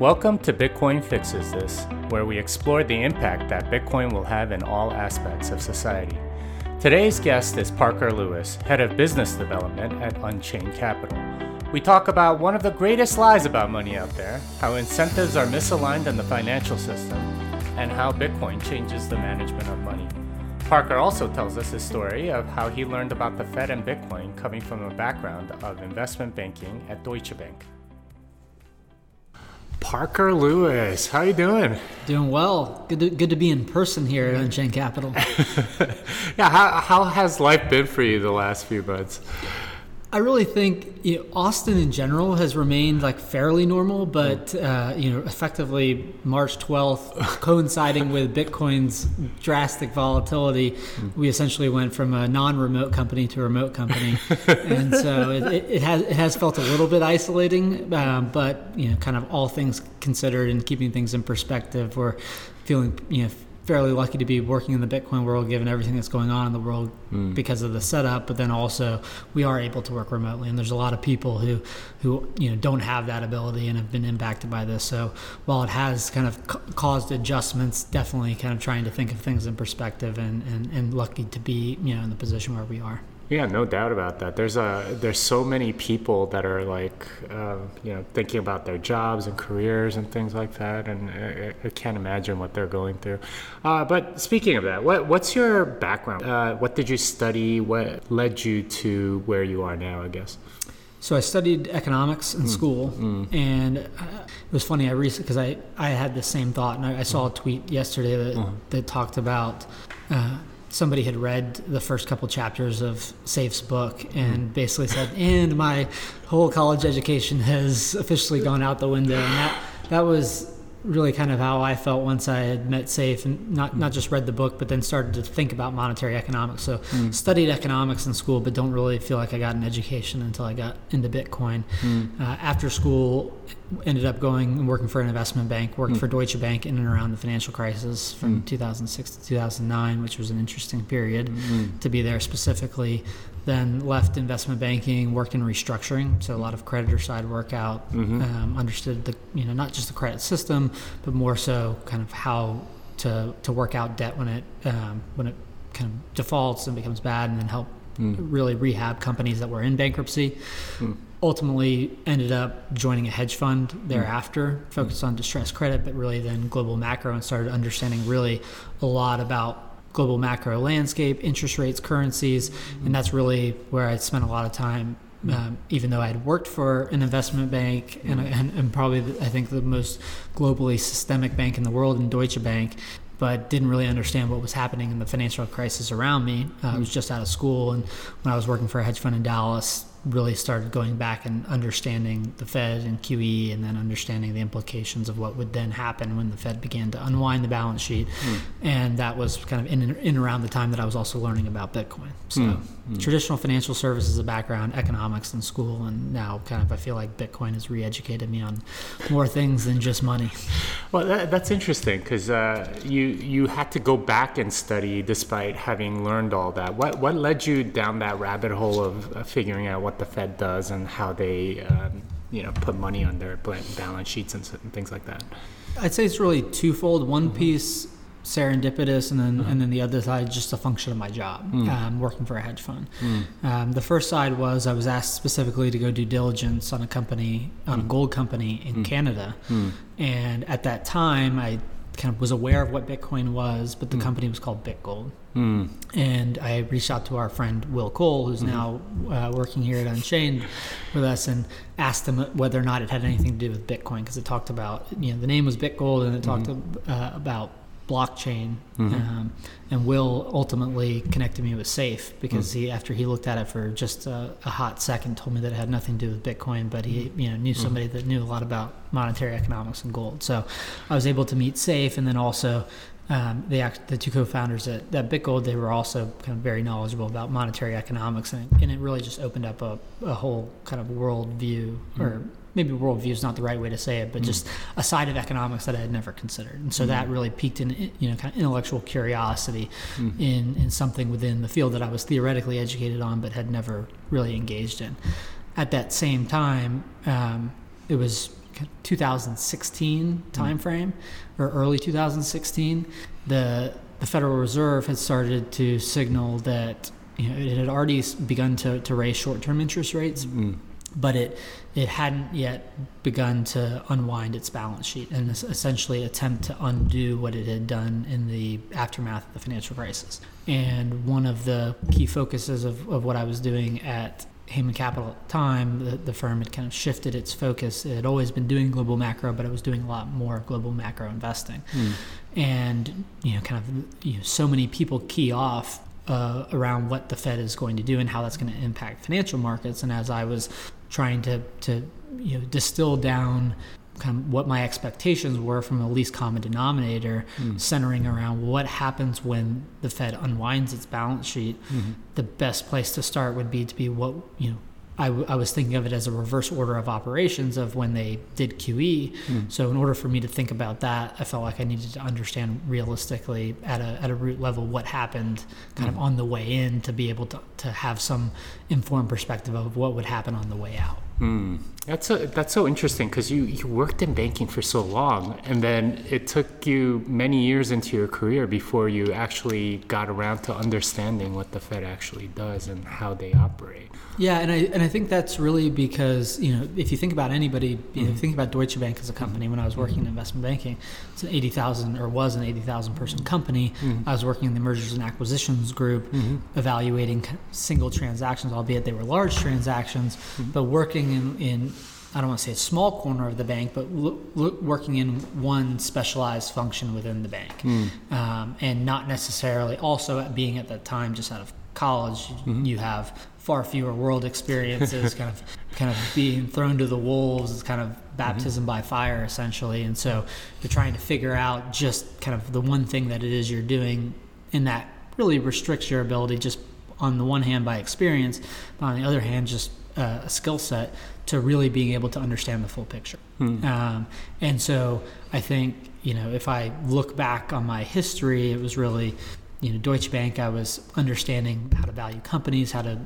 Welcome to Bitcoin Fixes This, where we explore the impact that Bitcoin will have in all aspects of society. Today's guest is Parker Lewis, Head of Business Development at Unchained Capital. We talk about one of the greatest lies about money out there, how incentives are misaligned in the financial system, and how Bitcoin changes the management of money. Parker also tells us his story of how he learned about the Fed and Bitcoin coming from a background of investment banking at Deutsche Bank. Parker Lewis, how you doing? Doing well. Good to be in person here at Unchained Capital. Yeah, how has life been for you the last few months? I really think Austin in general has remained like fairly normal, but effectively March 12th, coinciding with Bitcoin's drastic volatility, we essentially went from a non-remote company to a remote company, and so it has felt a little bit isolating. But kind of all things considered and keeping things in perspective, we're feeling fairly lucky to be working in the Bitcoin world, given everything that's going on in the world because of the setup. But then also, we are able to work remotely, and there's a lot of people who don't have that ability and have been impacted by this. So while it has kind of caused adjustments, definitely kind of trying to think of things in perspective, and lucky to be in the position where we are. Yeah, no doubt about that. There's so many people that are like thinking about their jobs and careers and things like that, and I can't imagine what they're going through. But speaking of that, what's your background? What did you study? What led you to where you are now, I guess? So I studied economics in school, and it was funny. I recently, because I had the same thought, and I saw a tweet yesterday that talked about. Somebody had read the first couple chapters of Saif's book and basically said, and my whole college education has officially gone out the window. And that was really kind of how I felt once I had met Saif and not just read the book, but then started to think about monetary economics. So studied economics in school, but don't really feel like I got an education until I got into Bitcoin. After school, ended up going and working for an investment bank, worked for Deutsche Bank in and around the financial crisis from 2006 to 2009, which was an interesting period to be there specifically. Then left investment banking, worked in restructuring, so a lot of creditor side work out, understood the not just the credit system, but more so kind of how to work out debt when it kind of defaults and becomes bad, and then help really rehab companies that were in bankruptcy. Ultimately ended up joining a hedge fund thereafter, focused on distressed credit, but really then global macro, and started understanding really a lot about global macro landscape, interest rates, currencies, and that's really where I spent a lot of time. Even though I had worked for an investment bank and probably I think the most globally systemic bank in the world in Deutsche Bank, but didn't really understand what was happening in the financial crisis around me. I was just out of school, and when I was working for a hedge fund in Dallas, really started going back and understanding the Fed and QE, and then understanding the implications of what would then happen when the Fed began to unwind the balance sheet. And that was kind of in around the time that I was also learning about Bitcoin. So traditional financial services, a background, economics in school, and now kind of I feel like Bitcoin has re-educated me on more things than just money. Well, that's interesting, because you had to go back and study despite having learned all that. What led you down that rabbit hole of figuring out what the Fed does and how they put money on their balance sheets and things like that? I'd say it's really twofold. One piece serendipitous, and then the other side just a function of my job, working for a hedge fund. The first side was I was asked specifically to go do diligence on a company, on a gold company in Canada, and at that time I kind of was aware of what Bitcoin was, but the company was called BitGold. And I reached out to our friend Will Cole, who's now working here at Unchained with us, and asked him whether or not it had anything to do with Bitcoin, because it talked about, the name was BitGold, and it talked about blockchain. And Will ultimately connected me with Saif, because he looked at it for just a hot second, told me that it had nothing to do with Bitcoin, but he knew somebody that knew a lot about monetary economics and gold. So I was able to meet Saif, and then also the two co-founders at BitGold, they were also kind of very knowledgeable about monetary economics, and it really just opened up a whole kind of worldview, or maybe worldview is not the right way to say it, but just a side of economics that I had never considered. And so that really piqued an kind of intellectual curiosity in something within the field that I was theoretically educated on, but had never really engaged in. At that same time, it was 2016 timeframe or early 2016, the Federal Reserve had started to signal that, you know, it had already begun to raise short-term interest rates, but it hadn't yet begun to unwind its balance sheet and essentially attempt to undo what it had done in the aftermath of the financial crisis. And one of the key focuses of what I was doing at Hayman Capital at the time, the firm had kind of shifted its focus. It had always been doing global macro, but it was doing a lot more global macro investing. And, you know, so many people key off around what the Fed is going to do and how that's going to impact financial markets. And as I was trying to distill down kind of what my expectations were from the least common denominator, centering around what happens when the Fed unwinds its balance sheet, the best place to start would be to be what, you know, I was thinking of it as a reverse order of operations of when they did QE. So in order for me to think about that, I felt like I needed to understand realistically at a root level what happened kind of on the way in to be able to have some informed perspective of what would happen on the way out. That's so interesting because you worked in banking for so long, and then it took you many years into your career before you actually got around to understanding what the Fed actually does and how they operate. Yeah, and I think that's really because, you know, if you think about anybody, you know, think about Deutsche Bank as a company. When I was working in investment banking, it's an 80,000 person company. I was working in the mergers and acquisitions group, evaluating single transactions, albeit they were large transactions, but working in I don't want to say a small corner of the bank, but working in one specialized function within the bank, and not necessarily also being at that time just out of college. You have far fewer world experiences, kind of being thrown to the wolves. It's kind of baptism by fire essentially, and so you're trying to figure out just kind of the one thing that it is you're doing, and that really restricts your ability, just on the one hand by experience, but on the other hand just a skill set to really being able to understand the full picture. And so I think, you know, if I look back on my history, it was really, you know, Deutsche Bank, I was understanding how to value companies, how to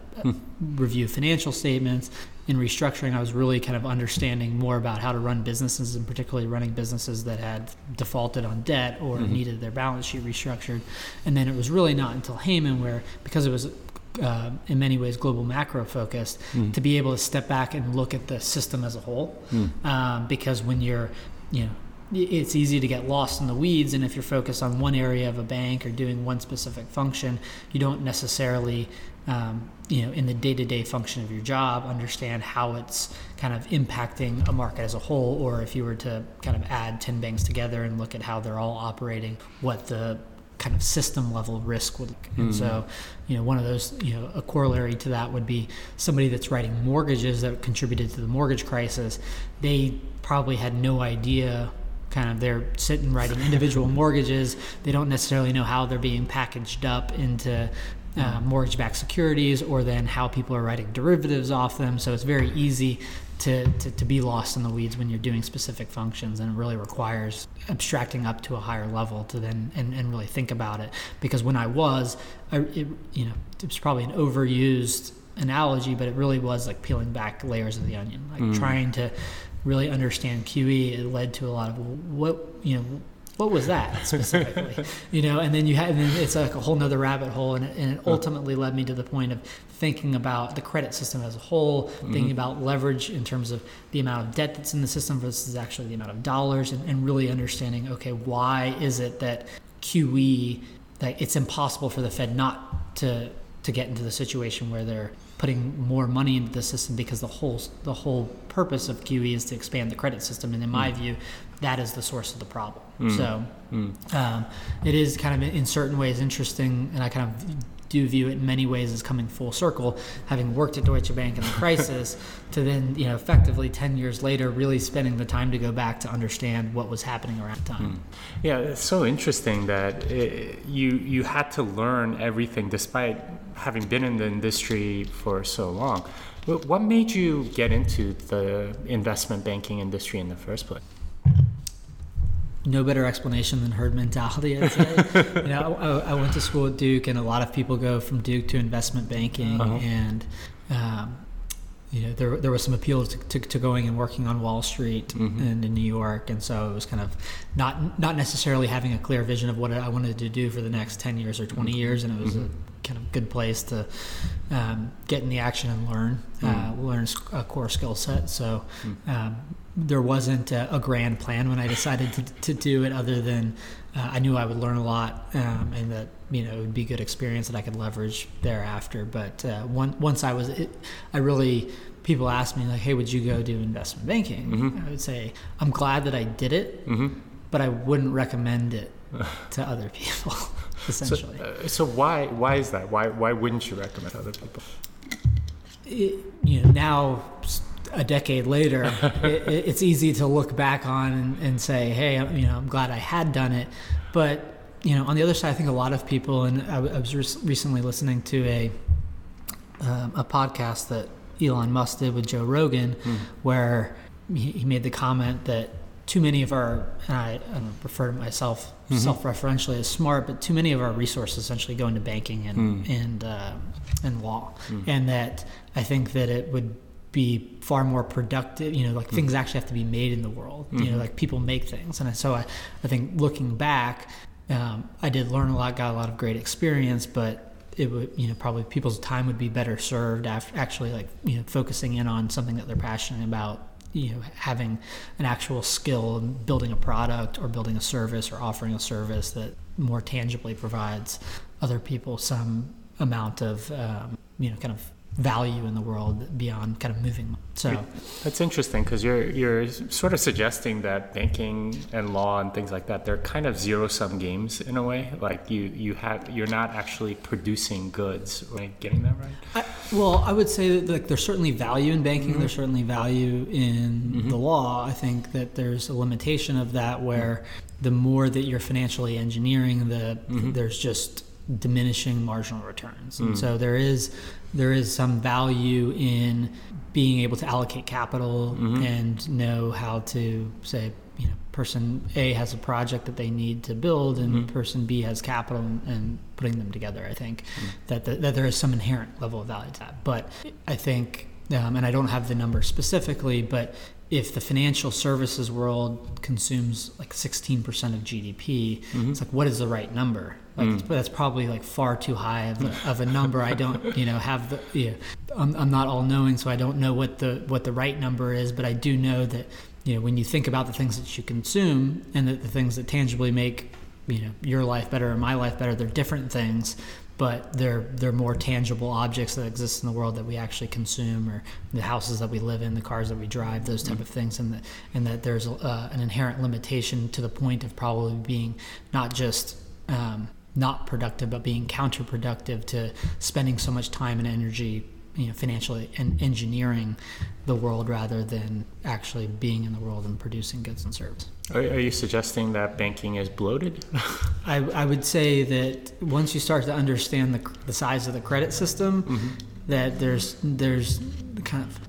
review financial statements. In restructuring, I was really kind of understanding more about how to run businesses, and particularly running businesses that had defaulted on debt or needed their balance sheet restructured. And then it was really not until Hayman where, because it was in many ways global macro focused, to be able to step back and look at the system as a whole, because when you're, you know, it's easy to get lost in the weeds, and if you're focused on one area of a bank or doing one specific function, you don't necessarily you know, in the day-to-day function of your job, understand how it's kind of impacting a market as a whole, or if you were to kind of add 10 banks together and look at how they're all operating, what the kind of system level risk would look. And so, you know, one of those, you know, a corollary to that would be somebody that's writing mortgages that contributed to the mortgage crisis. They probably had no idea, kind of, they're sitting writing individual mortgages. They don't necessarily know how they're being packaged up into mortgage-backed securities, or then how people are writing derivatives off them. So it's very easy to be lost in the weeds when you're doing specific functions, and it really requires abstracting up to a higher level to then and really think about it. Because when it's probably an overused analogy, but it really was like peeling back layers of the onion, like trying to really understand QE. It led to a lot of what was that specifically, you know, and then it's like a whole nother rabbit hole, and it ultimately led me to the point of thinking about the credit system as a whole, thinking about leverage in terms of the amount of debt that's in the system versus actually the amount of dollars, and really understanding, okay, why is it that QE, like, it's impossible for the Fed not to get into the situation where they're putting more money into the system, because the whole purpose of QE is to expand the credit system, and in my view, that is the source of the problem. It is kind of in certain ways interesting, and I kind of do view it in many ways as coming full circle, having worked at Deutsche Bank in the crisis to then, you know, effectively 10 years later really spending the time to go back to understand what was happening around the time. Yeah, it's so interesting that you had to learn everything despite having been in the industry for so long. What made you get into the investment banking industry in the first place? No better explanation than herd mentality, I'd say. You know, I went to school at Duke, and a lot of people go from Duke to investment banking, and Yeah, there was some appeal to going and working on Wall Street and in New York, and so it was kind of not necessarily having a clear vision of what I wanted to do for the next 10 years or 20 years, and it was a kind of good place to get in the action and learn a core skill set. So there wasn't a grand plan when I decided to do it, other than I knew I would learn a lot and that, you know, it would be good experience that I could leverage thereafter. But once I was, people asked me, like, hey, would you go do investment banking? I would say, I'm glad that I did it, but I wouldn't recommend it to other people, essentially. So why is that? Why wouldn't you recommend other people? Now, a decade later, it's easy to look back on and say, hey, I'm glad I had done it. But on the other side, I think a lot of people, and I was recently listening to a podcast that Elon Musk did with Joe Rogan, where he made the comment that too many of our, and I refer to myself self-referentially as smart, but too many of our resources essentially go into banking and law, and that I think that it would be far more productive, things actually have to be made in the world, people make things. And so I think looking back, I did learn a lot, got a lot of great experience, but it would, probably people's time would be better served after actually focusing in on something that they're passionate about, having an actual skill in building a product or building a service or offering a service that more tangibly provides other people some amount of, kind of value in the world beyond kind of moving. So that's interesting, because you're sort of suggesting that banking and law and things like that, they're kind of zero-sum games in a way. Like you're not actually producing goods. Am I getting that right? I would say that there's certainly value in banking. There's certainly value in the law. I think that there's a limitation of that, where the more that you're financially engineering, there's just diminishing marginal returns. And so there is some value in being able to allocate capital and know how to say, person A has a project that they need to build and person B has capital and putting them together. I think that there is some inherent level of value to that. But I think, and I don't have the number specifically, but if the financial services world consumes 16% of GDP, it's what is the right number? That's probably far too high of a number. I don't, have the. I'm not all knowing, so I don't know what the right number is. But I do know that when you think about the things that you consume and that the things that tangibly make your life better and my life better, they're different things. But they're more tangible objects that exist in the world that we actually consume, or the houses that we live in, the cars that we drive, those type of things, and that there's an inherent limitation to the point of probably being not just not productive, but being counterproductive to spending so much time and energy, financially and engineering the world rather than actually being in the world and producing goods and services. Are you suggesting that banking is bloated? I would say that once you start to understand the size of the credit system, that there's kind of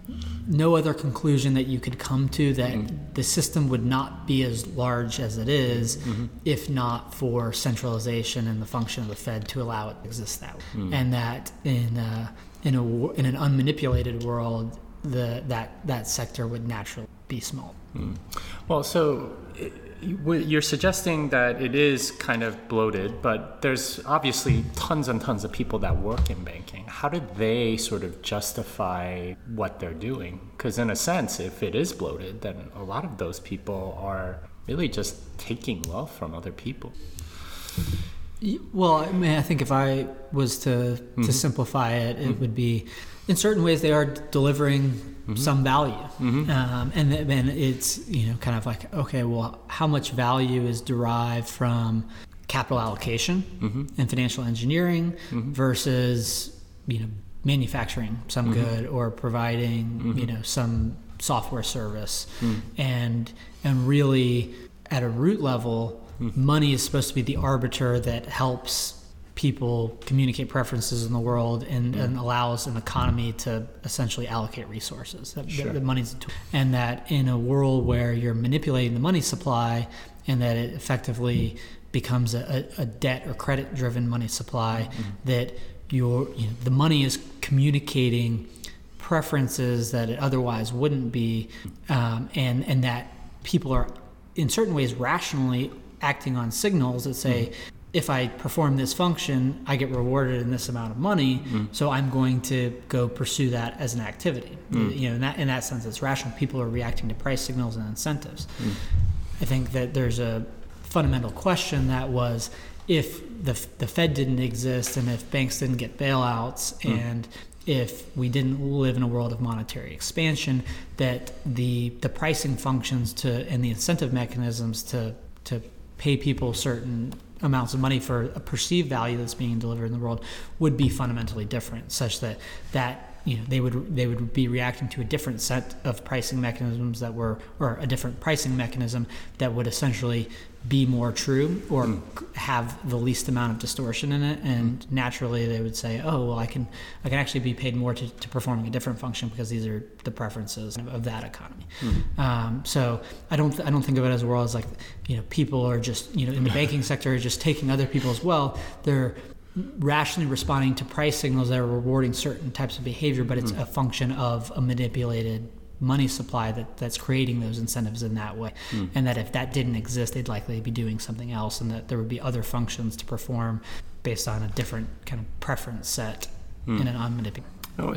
no other conclusion that you could come to, that the system would not be as large as it is if not for centralization and the function of the Fed to allow it to exist that way. And that in an unmanipulated world, that sector would naturally be small. Well, so you're suggesting that it is kind of bloated, but there's obviously tons and tons of people that work in banking. How do they sort of justify what they're doing? Because in a sense, if it is bloated, then a lot of those people are really just taking wealth from other people. Well, I mean, I think if I was to simplify it, it would be, in certain ways, they are delivering some value. And then it's, kind of okay, well, how much value is derived from capital allocation and financial engineering versus, manufacturing some good or providing, some software service. And really, at a root level, money is supposed to be the arbiter that helps people communicate preferences in the world and allows an economy to essentially allocate resources. The money's a tool. And that in a world where you're manipulating the money supply and that it effectively becomes a debt or credit-driven money supply, that the money is communicating preferences that it otherwise wouldn't be, and that people are in certain ways rationally acting on signals that say, if I perform this function, I get rewarded in this amount of money, so I'm going to go pursue that as an activity. You know, in that sense, it's rational. People are reacting to price signals and incentives. I think that there's a fundamental question that was, if the Fed didn't exist, and if banks didn't get bailouts, and if we didn't live in a world of monetary expansion, that the pricing functions to and the incentive mechanisms to pay people certain amounts of money for a perceived value that's being delivered in the world would be fundamentally different, such that you know they would be reacting to a different set of pricing mechanisms that were, or a different pricing mechanism that would essentially be more true or have the least amount of distortion in it, and naturally they would say, oh well, I can actually be paid more to performing a different function because these are the preferences of that economy. So I don't think of it as a world as like, you know, people are just, you know, in the banking sector are just taking other people's wealth. They're rationally responding to price signals that are rewarding certain types of behavior, but it's a function of a manipulated money supply that's creating those incentives in that way, and that if that didn't exist, they'd likely be doing something else, and that there would be other functions to perform based on a different kind of preference set in an unmanipulated.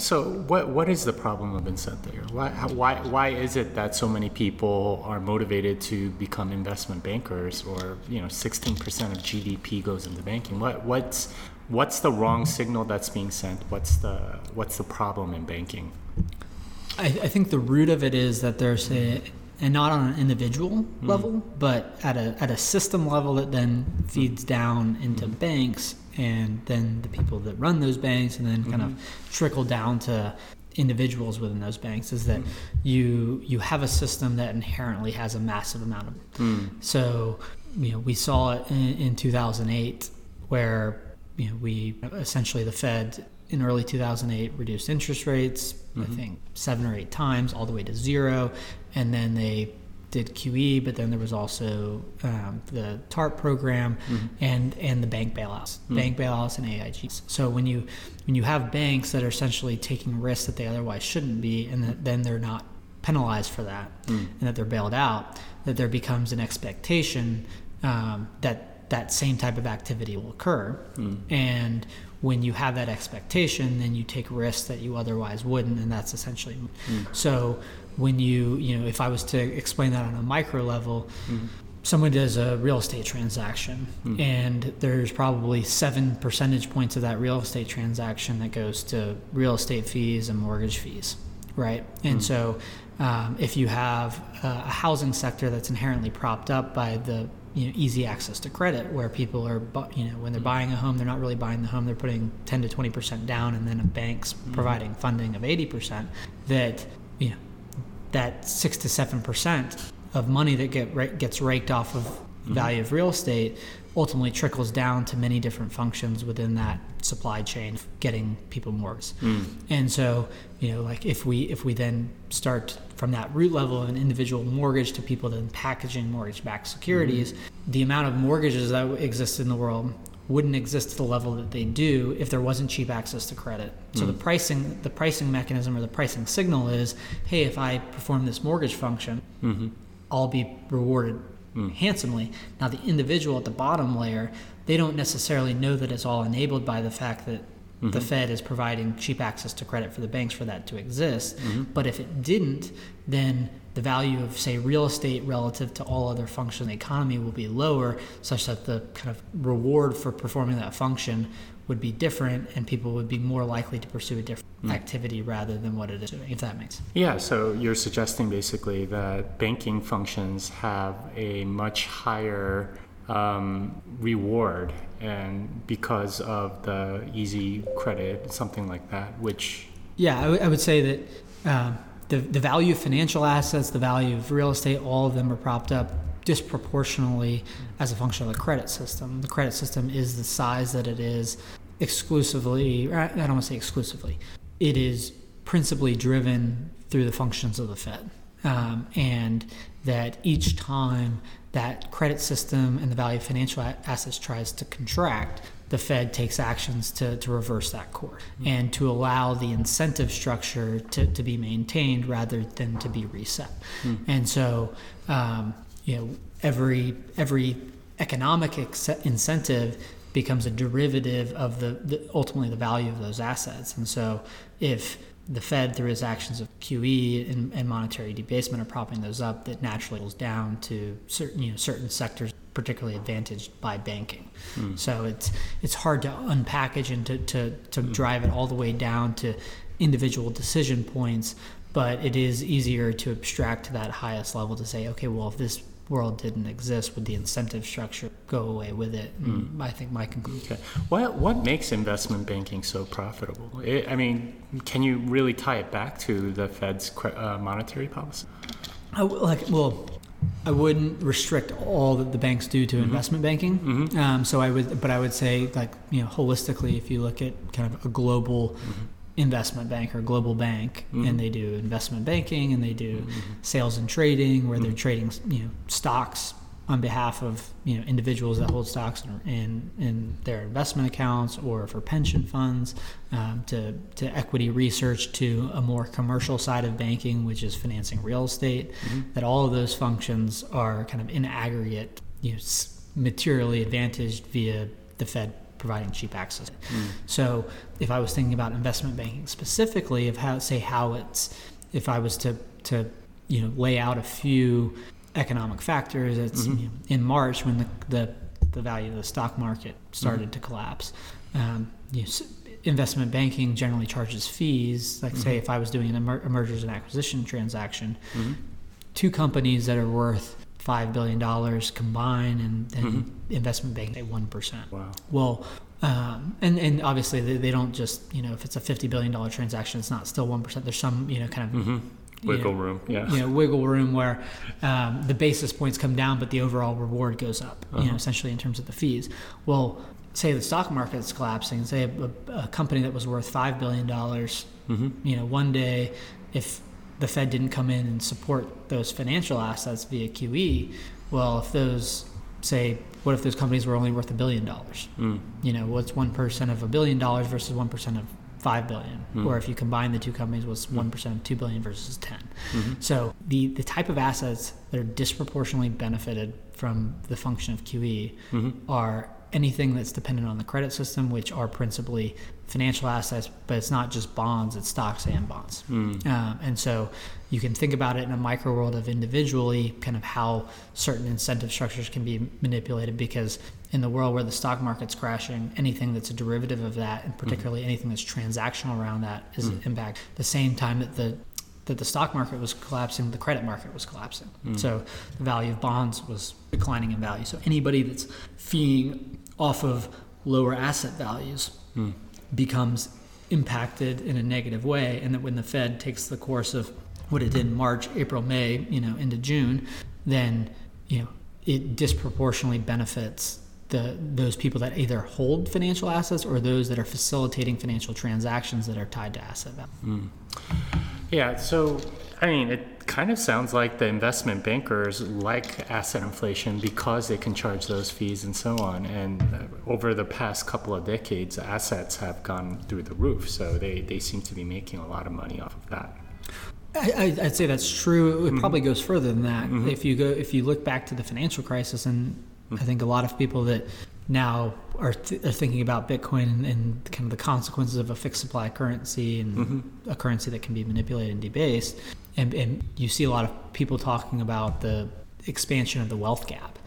So what is the problem of incentive? Why is it that so many people are motivated to become investment bankers, or, you know, 16% of GDP goes into banking? What's the wrong signal that's being sent? What's the problem in banking? I think the root of it is that there's a, and not on an individual level, but at a system level that then feeds down into banks, and then the people that run those banks, and then kind of trickle down to individuals within those banks, is that you have a system that inherently has a massive amount of so, you know, we saw it in 2008 where, you know, we essentially, the Fed in early 2008 reduced interest rates, I think 7 or 8 times, all the way to 0, and then they did QE, but then there was also the TARP program and the bank bailouts and AIGs. So when you have banks that are essentially taking risks that they otherwise shouldn't be, and that then they're not penalized for that, and that they're bailed out, that there becomes an expectation that same type of activity will occur. And when you have that expectation, then you take risks that you otherwise wouldn't, and that's essentially so. When you know, if I was to explain that on a micro level, someone does a real estate transaction, and there's probably 7 percentage points of that real estate transaction that goes to real estate fees and mortgage fees, right? And so, if you have a housing sector that's inherently propped up by the, you know, easy access to credit, where people are, you know, when they're buying a home, they're not really buying the home, they're putting 10 to 20% down, and then a bank's providing funding of 80%, that, you know, that 6 to 7% of money that gets raked off of value of real estate ultimately trickles down to many different functions within that supply chain, getting people mortgages. And so, you know, like if we then start from that root level of an individual mortgage to people then packaging mortgage-backed securities, the amount of mortgages that exist in the world wouldn't exist to the level that they do if there wasn't cheap access to credit. So the pricing mechanism or the pricing signal is, hey, if I perform this mortgage function, I'll be rewarded handsomely. Now the individual at the bottom layer, they don't necessarily know that it's all enabled by the fact that the Fed is providing cheap access to credit for the banks for that to exist. But if it didn't, then the value of, say, real estate relative to all other functions in the economy will be lower, such that the kind of reward for performing that function would be different, and people would be more likely to pursue a different activity rather than what it is doing, if that makes sense. Yeah, so you're suggesting basically that banking functions have a much higher reward, and because of the easy credit, something like that, which... Yeah, I would say that... The value of financial assets, the value of real estate, all of them are propped up disproportionately as a function of the credit system. The credit system is the size that it is exclusively, or I don't want to say exclusively, it is principally driven through the functions of the Fed. And that each time that credit system and the value of financial assets tries to contract, the Fed takes actions to reverse that course and to allow the incentive structure to be maintained rather than to be reset. And so, you know, every economic incentive becomes a derivative of the ultimately the value of those assets. And so if the Fed, through its actions of QE and monetary debasement, are propping those up, that naturally goes down to certain, you know, certain sectors particularly advantaged by banking. So it's hard to unpackage and to drive it all the way down to individual decision points, but it is easier to abstract to that highest level to say, okay, well, if this world didn't exist, would the incentive structure go away with it? I think my conclusion. Okay. What makes investment banking so profitable? I mean, can you really tie it back to the Fed's monetary policy? I wouldn't restrict all that the banks do to investment banking. So I would say, like, you know, holistically, if you look at kind of a global investment bank or global bank, and they do investment banking and they do sales and trading, where they're trading, you know, stocks on behalf of, you know, individuals that hold stocks in their investment accounts or for pension funds, to equity research, to a more commercial side of banking, which is financing real estate, that all of those functions are kind of in aggregate, you know, materially advantaged via the Fed providing cheap access. So if I was thinking about investment banking specifically, of how, say, how it's, if I was to you know, lay out a few economic factors, it's you know, in March when the value of the stock market started to collapse, you know, investment banking generally charges fees. Like say if I was doing a mergers and acquisition transaction, two companies that are worth $5 billion combined, and investment banking at 1%. Wow. Well, and obviously they don't just, you know, if it's a $50 billion transaction, it's not still 1%. There's some, you know, kind of wiggle room. Yeah. You know, wiggle room where the basis points come down, but the overall reward goes up. You know, essentially in terms of the fees. Well, say the stock market's collapsing. Say a company that was worth $5 billion. You know, one day, if the Fed didn't come in and support those financial assets via QE, well, if those, say, what if those companies were only worth $1 billion? You know, what's 1% of $1 billion versus 1% of 5 billion? Or if you combine the two companies, what's 1% of 2 billion versus 10? So the type of assets that are disproportionately benefited from the function of QE are anything that's dependent on the credit system, which are principally financial assets, but it's not just bonds, it's stocks and bonds. And so you can think about it in a micro world of individually kind of how certain incentive structures can be manipulated, because in the world where the stock market's crashing, anything that's a derivative of that, and particularly anything that's transactional around that, is an impact. The same time that the stock market was collapsing, the credit market was collapsing. So the value of bonds was declining in value. So anybody that's feeing off of lower asset values becomes impacted in a negative way. And that when the Fed takes the course of what it did in March, April, May, you know, into June, then, you know, it disproportionately benefits those people that either hold financial assets or those that are facilitating financial transactions that are tied to asset value. Yeah, so, I mean, it kind of sounds like the investment bankers like asset inflation because they can charge those fees and so on. And over the past couple of decades, assets have gone through the roof, so they seem to be making a lot of money off of that. I'd say that's true. It probably goes further than that. If you look back to the financial crisis, and I think a lot of people that now are thinking about Bitcoin and kind of the consequences of a fixed supply currency and a currency that can be manipulated and debased. And you see a lot of people talking about the expansion of the wealth gap,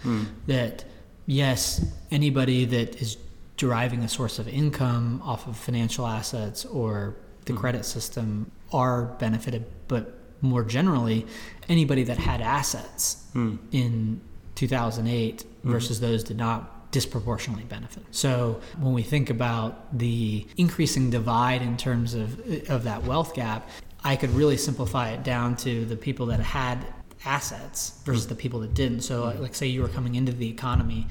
that yes, anybody that is deriving a source of income off of financial assets or the credit system are benefited, but more generally, anybody that had assets in 2008 versus those did not disproportionately benefit. So when we think about the increasing divide in terms of that wealth gap, I could really simplify it down to the people that had assets versus the people that didn't. So like say you were coming into the economy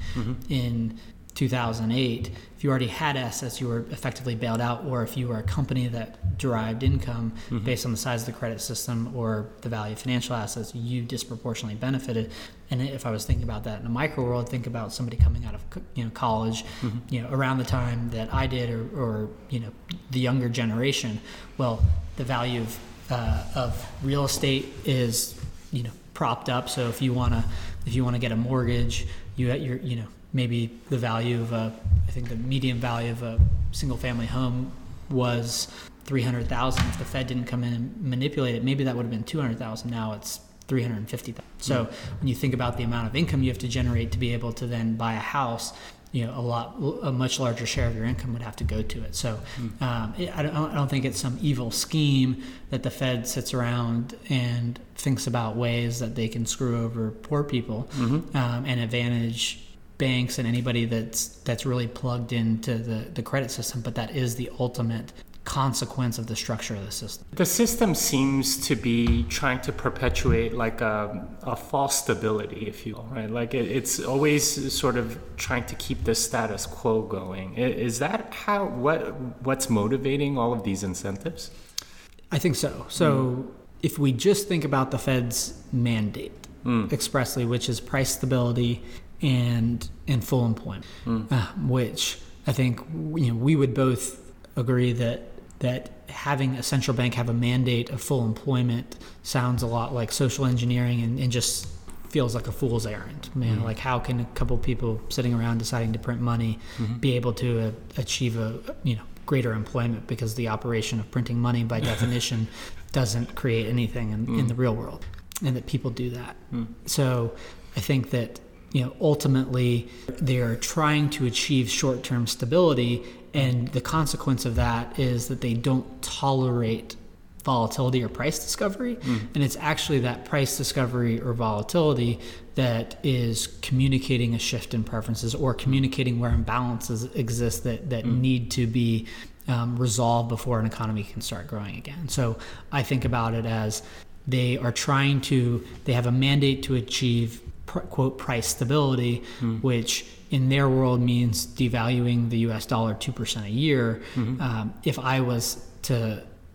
in 2008, if you already had assets, you were effectively bailed out, or if you were a company that derived income based on the size of the credit system or the value of financial assets, you disproportionately benefited. And if I was thinking about that in a micro world, think about somebody coming out of college, around the time that I did, or the younger generation. Well, the value of real estate is propped up. So if you wanna get a mortgage, maybe the value of the median value of a single family home was $300,000. If the Fed didn't come in and manipulate it, maybe that would have been $200,000. Now it's $350,000. So when you think about the amount of income you have to generate to be able to then buy a house, a much larger share of your income would have to go to it. So I don't think it's some evil scheme that the Fed sits around and thinks about ways that they can screw over poor people and advantage banks and anybody that's really plugged into the credit system, but that is the ultimate consequence of the structure of the system. The system seems to be trying to perpetuate like a false stability, if you will, right? Like it's always sort of trying to keep the status quo going. Is that what's motivating all of these incentives? I think so. So if we just think about the Fed's mandate expressly, which is price stability and full employment, which I think we would both agree that having a central bank have a mandate of full employment sounds a lot like social engineering and just feels like a fool's errand. Man, like how can a couple people sitting around deciding to print money be able to achieve a greater employment, because the operation of printing money by definition doesn't create anything in the real world, and that people do that. So I think that ultimately they are trying to achieve short-term stability, and the consequence of that is that they don't tolerate volatility or price discovery. And it's actually that price discovery or volatility that is communicating a shift in preferences, or communicating where imbalances exist that need to be resolved before an economy can start growing again. So I think about it as they have a mandate to achieve quote price stability, which in their world means devaluing the US dollar 2% a year. If I was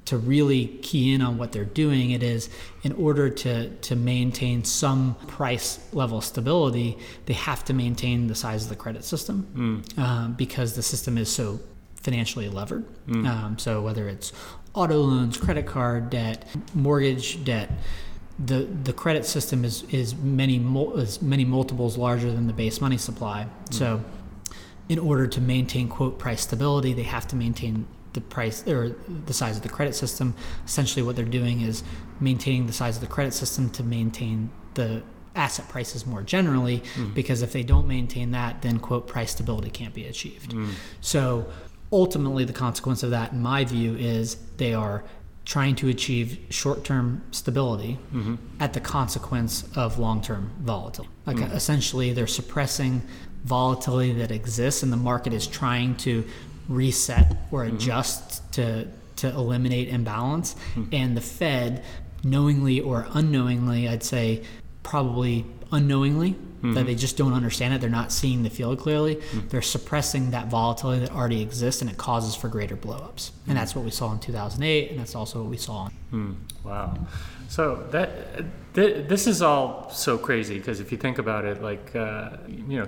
to really key in on what they're doing, it is in order to maintain some price level stability, they have to maintain the size of the credit system, because the system is so financially levered. So whether it's auto loans, credit card debt, mortgage debt, the credit system is many multiples larger than the base money supply. So in order to maintain quote price stability, they have to maintain the price or the size of the credit system. Essentially what they're doing is maintaining the size of the credit system to maintain the asset prices more generally, because if they don't maintain that, then quote price stability can't be achieved. So ultimately the consequence of that, in my view, is they are trying to achieve short-term stability at the consequence of long-term volatility. Like essentially they're suppressing volatility that exists, and the market is trying to reset or adjust to eliminate imbalance. And the Fed, knowingly or unknowingly, I'd say probably unknowingly, that they just don't understand it, they're not seeing the field clearly, they're suppressing that volatility that already exists, and it causes for greater blowups. And that's what we saw in 2008, and that's also what we saw. Wow. So this is all so crazy, because if you think about it, like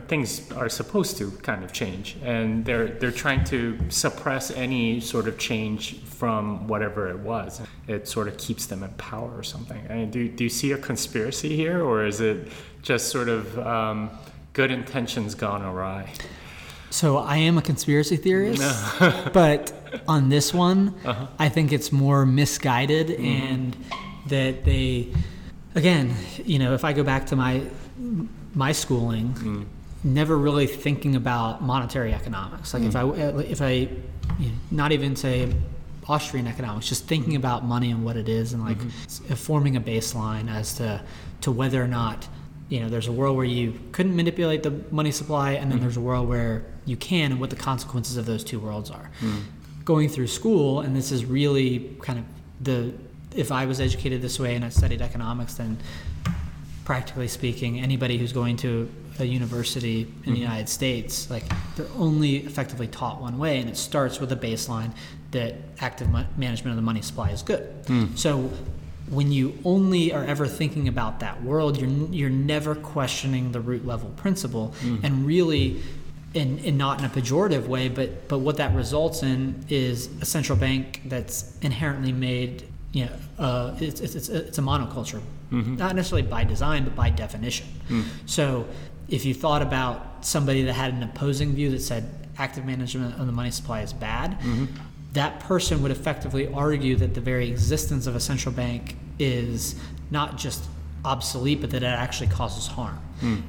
things are supposed to kind of change, and they're trying to suppress any sort of change from whatever it was. It sort of keeps them in power or something. I mean, do you see a conspiracy here, or is it just sort of good intentions gone awry? So I am a conspiracy theorist, but on this one, I think it's more misguided, and that they, again, if I go back to my schooling, never really thinking about monetary economics. Like if I not even say Austrian economics, just thinking about money and what it is, and like forming a baseline as to whether or not there's a world where you couldn't manipulate the money supply, and then there's a world where you can, and what the consequences of those two worlds are. Going through school, and this is really kind of if I was educated this way and I studied economics, then practically speaking, anybody who's going to a university in the United States, like, they're only effectively taught one way, and it starts with a baseline that active management of the money supply is good. So when you only are ever thinking about that world, you're never questioning the root level principle, and really, and not in a pejorative way, but what that results in is a central bank that's inherently made, you know, it's a monoculture, not necessarily by design, but by definition. So if you thought about somebody that had an opposing view that said active management of the money supply is bad, that person would effectively argue that the very existence of a central bank is not just obsolete, but that it actually causes harm.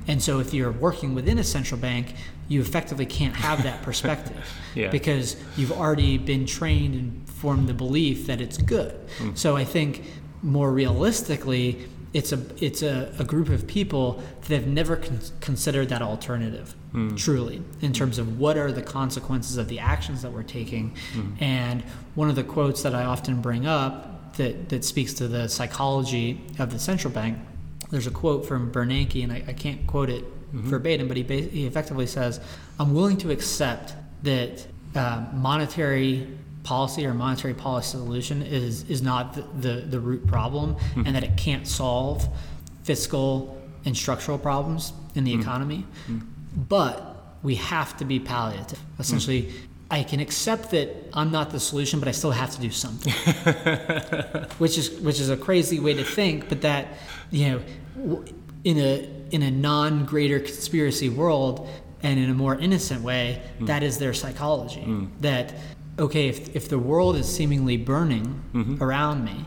And so if you're working within a central bank, you effectively can't have that perspective because you've already been trained and formed the belief that it's good. So I think more realistically, it's a group of people that have never considered that alternative, truly, in terms of what are the consequences of the actions that we're taking. And one of the quotes that I often bring up that speaks to the psychology of the central bank, there's a quote from Bernanke, and I can't quote it verbatim, but he effectively says, I'm willing to accept that monetary policy or monetary policy solution is not the root problem, and that it can't solve fiscal and structural problems in the economy, but we have to be palliative. Essentially, I can accept that I'm not the solution, but I still have to do something, which is a crazy way to think, but that, you know, in a non-greater conspiracy world and in a more innocent way, that is their psychology. That, okay, if the world is seemingly burning around me,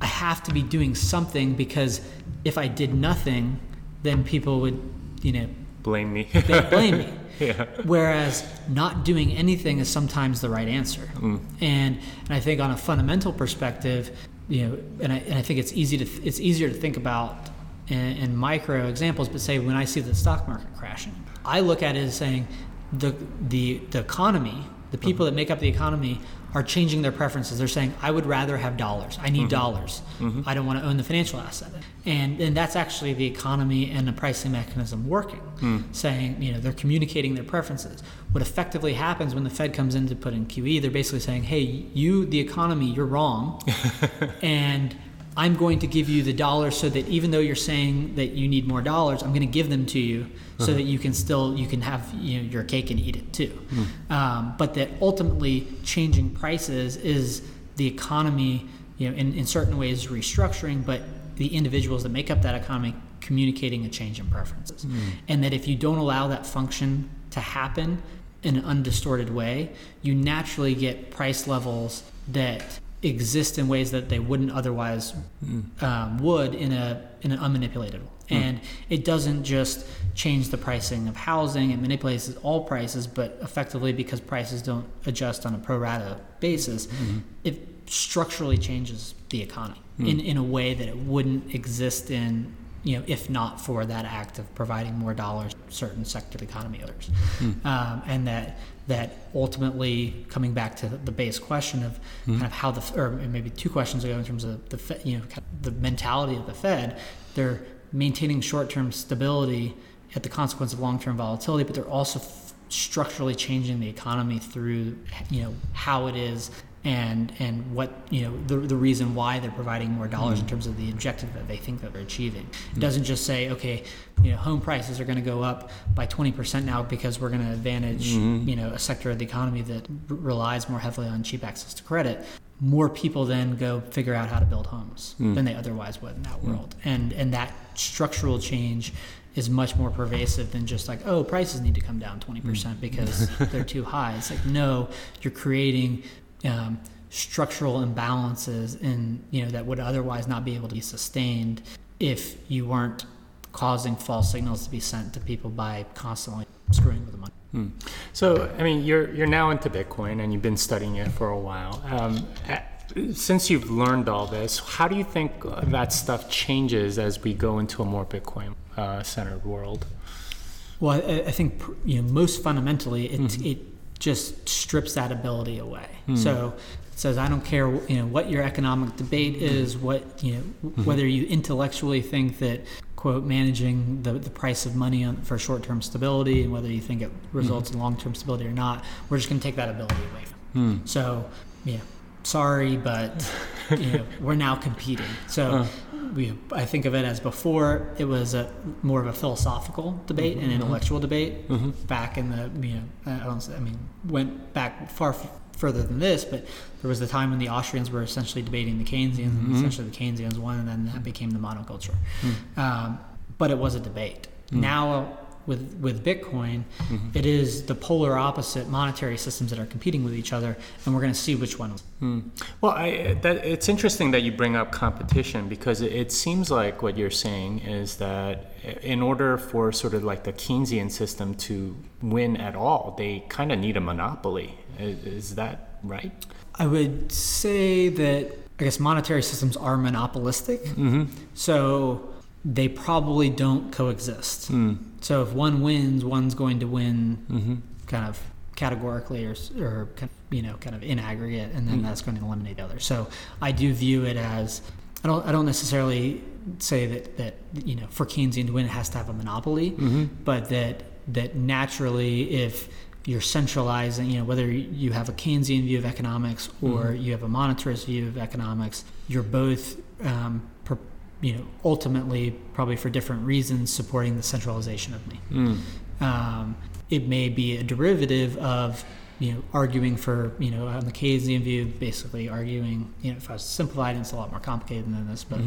I have to be doing something, because if I did nothing, then people would, you know, blame me. They'd blame me. Whereas not doing anything is sometimes the right answer. And I think on a fundamental perspective, you know, and I think it's easier to think about in micro examples, but say when I see the stock market crashing, I look at it as saying the economy, the people that make up the economy are changing their preferences. They're saying, I would rather have dollars. I need dollars. I don't want to own the financial asset. And that's actually the economy and the pricing mechanism working, saying, you know, they're communicating their preferences. What effectively happens when the Fed comes in to put in QE, they're basically saying, hey, you, the economy, you're wrong. And I'm going to give you the dollars, so that even though you're saying that you need more dollars, I'm going to give them to you so that you can have, you know, your cake and eat it too. But that ultimately changing prices is the economy, you know, in certain ways restructuring, but the individuals that make up that economy communicating a change in preferences. And that if you don't allow that function to happen in an undistorted way, you naturally get price levels that exist in ways that they wouldn't otherwise would in an unmanipulated world. And it doesn't just change the pricing of housing, it manipulates all prices, but effectively, because prices don't adjust on a pro rata basis, it structurally changes the economy in a way that it wouldn't exist in, you know, if not for that act of providing more dollars to certain sector of the economy, others. And that ultimately, coming back to the base question of kind of how or maybe two questions ago in terms of the Fed, you know, kind of the mentality of the Fed, they're maintaining short-term stability at the consequence of long-term volatility, but they're also structurally changing the economy through, you know, how it is and what, you know, the reason why they're providing more dollars in terms of the objective that they think that they're achieving. It doesn't just say, okay, you know, home prices are going to go up by 20% now because we're going to advantage, you know, a sector of the economy that relies more heavily on cheap access to credit. More people then go figure out how to build homes than they otherwise would in that world. And that structural change is much more pervasive than just like, oh, prices need to come down 20% because they're too high. It's like, no, you're creating structural imbalances, and, you know, that would otherwise not be able to be sustained if you weren't causing false signals to be sent to people by constantly screwing with the money. So, I mean, you're now into Bitcoin, and you've been studying it for a while. Since you've learned all this, how do you think that stuff changes as we go into a more Bitcoin-centered world? Well, I think, you know, most fundamentally, it just strips that ability away. So it says, I don't care, you know, what your economic debate is, what, you know, whether you intellectually think that quote, managing the price of money for short-term stability and whether you think it results in long-term stability or not. We're just going to take that ability away from you. So, yeah, sorry, but we're now competing. So I think of it as before it was more of a philosophical debate and intellectual debate back in the, went back far further than this, but there was the time when the Austrians were essentially debating the Keynesians, and essentially the Keynesians won, and then that became the monoculture. But it was a debate. Now with Bitcoin, it is the polar opposite monetary systems that are competing with each other, and we're going to see which one. Well, it's interesting that you bring up competition, because it seems like what you're saying is that in order for sort of like the Keynesian system to win at all, they kind of need a monopoly. Is that right? I would say that, I guess, monetary systems are monopolistic, so they probably don't coexist. So if one wins, one's going to win kind of categorically or kind of in aggregate, and then that's going to eliminate the other. So I do view it as, I don't necessarily say that for Keynesian to win it has to have a monopoly, but that naturally if you're centralizing, whether you have a Keynesian view of economics or you have a monetarist view of economics, you're both, ultimately probably for different reasons, supporting the centralization of money. It may be a derivative of, arguing for, on the Keynesian view, basically arguing, if I was simplified, it's a lot more complicated than this, but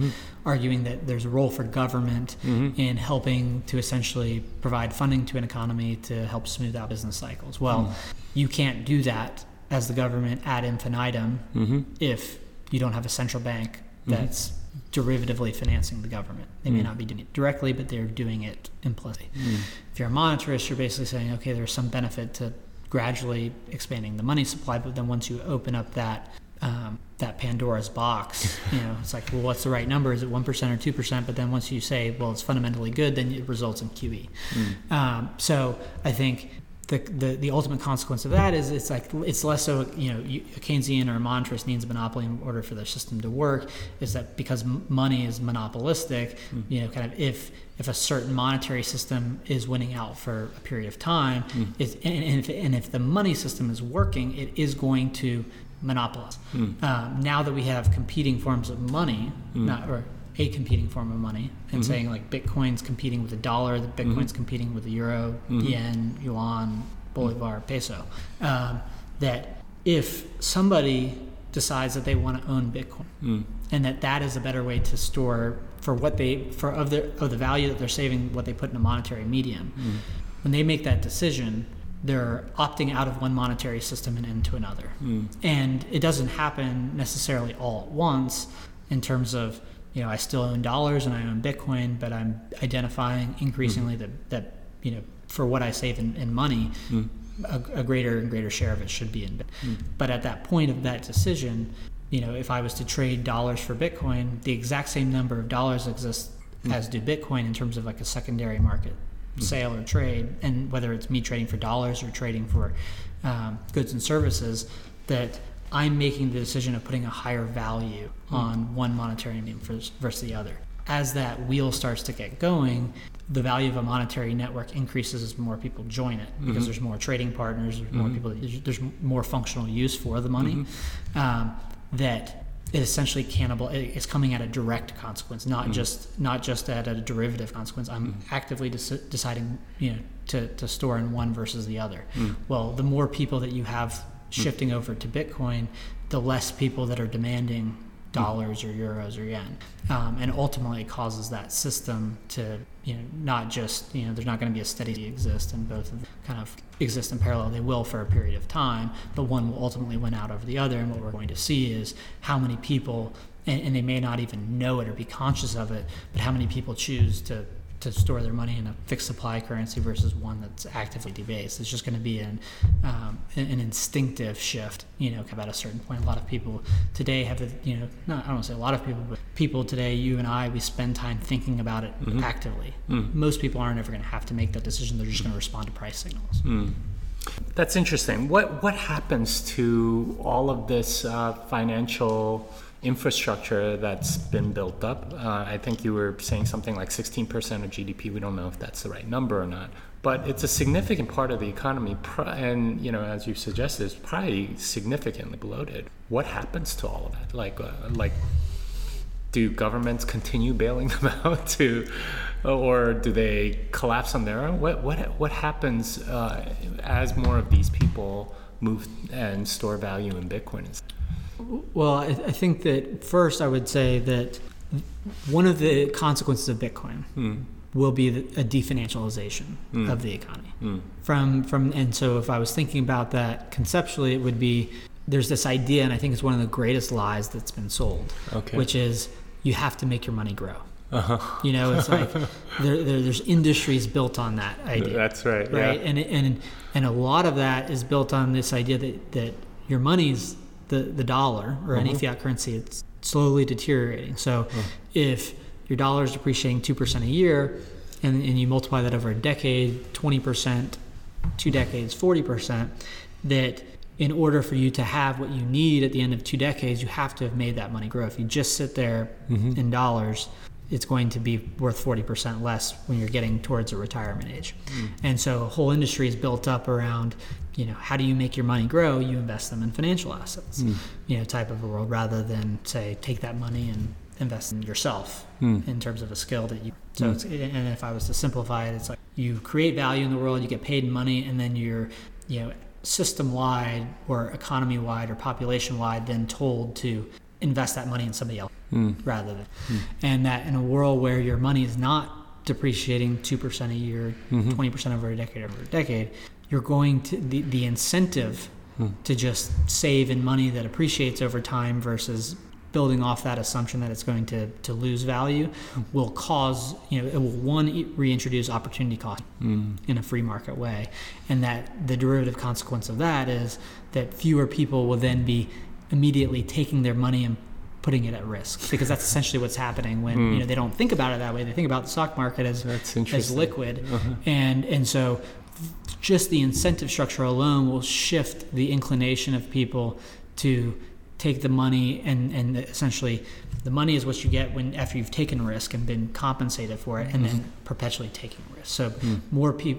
arguing that there's a role for government in helping to essentially provide funding to an economy to help smooth out business cycles. Well, you can't do that as the government ad infinitum if you don't have a central bank that's derivatively financing the government. They may not be doing it directly, but they're doing it implicitly. If you're a monetarist, you're basically saying, okay, there's some benefit to gradually expanding the money supply, but then once you open up that Pandora's box, it's like, well, what's the right number? Is it 1% or 2%? But then once you say, well, it's fundamentally good, then it results in QE. So I think the ultimate consequence of that is it's less so, a Keynesian or a monetarist needs a monopoly in order for their system to work, is that because money is monopolistic, kind of if a certain monetary system is winning out for a period of time, and if the money system is working, it is going to monopolize. Now that we have competing forms of money, a competing form of money, and saying like Bitcoin's competing with the dollar, the Bitcoin's competing with the euro, yen, yuan, bolivar, peso. That if somebody decides that they want to own Bitcoin, and that is a better way to store for what they of the value that they're saving, what they put in a monetary medium. When they make that decision, they're opting out of one monetary system and into another, and it doesn't happen necessarily all at once in terms of. I still own dollars and I own Bitcoin, but I'm identifying increasingly that for what I save in money, a greater and greater share of it should be in Bitcoin. But at that point of that decision, if I was to trade dollars for Bitcoin, the exact same number of dollars exists as do Bitcoin in terms of like a secondary market sale or trade, and whether it's me trading for dollars or trading for goods and services, that I'm making the decision of putting a higher value on one monetary medium versus the other. As that wheel starts to get going, the value of a monetary network increases as more people join it, because there's more trading partners, there's more people, there's more functional use for the money, that it essentially it's coming at a direct consequence, not just at a derivative consequence. I'm actively deciding to store in one versus the other. Well, the more people that you have shifting over to Bitcoin, the less people that are demanding dollars or euros or yen, and ultimately causes that system to not just there's not going to be a steady exist, and both of them kind of exist in parallel. They will for a period of time, but one will ultimately win out over the other. And what we're going to see is how many people, and they may not even know it or be conscious of it, but how many people choose to store their money in a fixed supply currency versus one that's actively debased. It's just going to be an instinctive shift, about a certain point. A lot of people today have, I don't want to say a lot of people, but people today, you and I, we spend time thinking about it actively. Most people aren't ever going to have to make that decision. They're just going to respond to price signals. That's interesting. What happens to all of this financial infrastructure that's been built up. I think you were saying something like 16% of GDP. We don't know if that's the right number or not, but it's a significant part of the economy. And, you know, as you suggested, it's probably significantly bloated. What happens to all of that? Like, do governments continue bailing them out or do they collapse on their own? What happens as more of these people move and store value in Bitcoin? Well, I think that first I would say that one of the consequences of Bitcoin will be a definancialization of the economy. And so if I was thinking about that conceptually, it would be there's this idea, and I think it's one of the greatest lies that's been sold, which is you have to make your money grow. You know, it's like there's industries built on that idea. That's right. Right. Yeah. And a lot of that is built on this idea that your money's the dollar or any fiat currency, it's slowly deteriorating. So if your dollar is depreciating 2% a year and you multiply that over a decade, 20%, 2 decades, 40%, that in order for you to have what you need at the end of 2 decades, you have to have made that money grow. If you just sit there in dollars, it's going to be worth 40% less when you're getting towards a retirement age. And so a whole industry is built up around, you know, how do you make your money grow? You invest them in financial assets, you know, type of a world, rather than, say, take that money and invest in yourself in terms of a skill that you... So it's, and if I was to simplify it, it's like you create value in the world, you get paid in money, and then you're, you know, system-wide or economy-wide or population-wide then told to invest that money in somebody else rather than and that in a world where your money is not depreciating 2% a year, 20% over a decade, you're going to the incentive to just save in money that appreciates over time versus building off that assumption that it's going to lose value will cause, you know, it will reintroduce opportunity cost in a free market way. And that the derivative consequence of that is that fewer people will then be immediately taking their money and putting it at risk, because that's essentially what's happening when you know, they don't think about it that way. They think about the stock market as liquid, and so just the incentive structure alone will shift the inclination of people to take the money, and essentially the money is what you get when after you've taken risk and been compensated for it, and then perpetually taking risk. So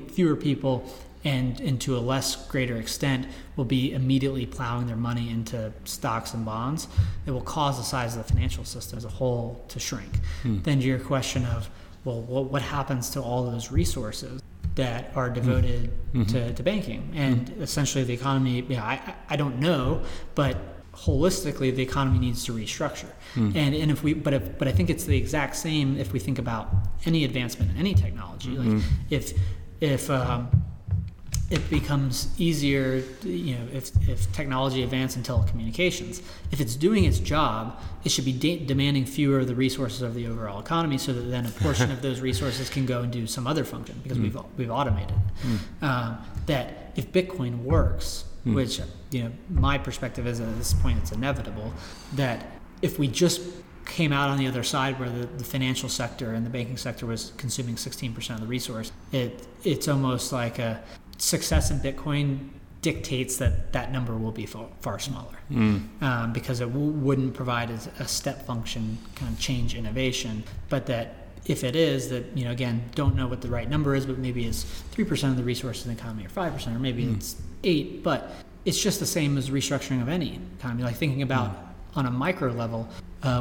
fewer people, and to a less greater extent, will be immediately plowing their money into stocks and bonds. It will cause the size of the financial system as a whole to shrink. Then to your question of, well, what happens to all those resources that are devoted to banking? And essentially the economy, you know, I don't know, but holistically the economy needs to restructure. And if we, but I think it's the exact same if we think about any advancement in any technology. Like if it becomes easier, you know, if technology advances in telecommunications, if it's doing its job, it should be demanding fewer of the resources of the overall economy, so that then a portion of those resources can go and do some other function, because we've automated. That if Bitcoin works, which, you know, my perspective is at this point it's inevitable, that if we just came out on the other side where the financial sector and the banking sector was consuming 16% of the resource, it's almost like a success in Bitcoin dictates that number will be far smaller, because it wouldn't provide a step function kind of change innovation. But that if it is, that, you know, again, don't know what the right number is, but maybe it's 3% of the resources in the economy, or 5%, or maybe it's 8%. But it's just the same as restructuring of any economy. Like thinking about on a micro level,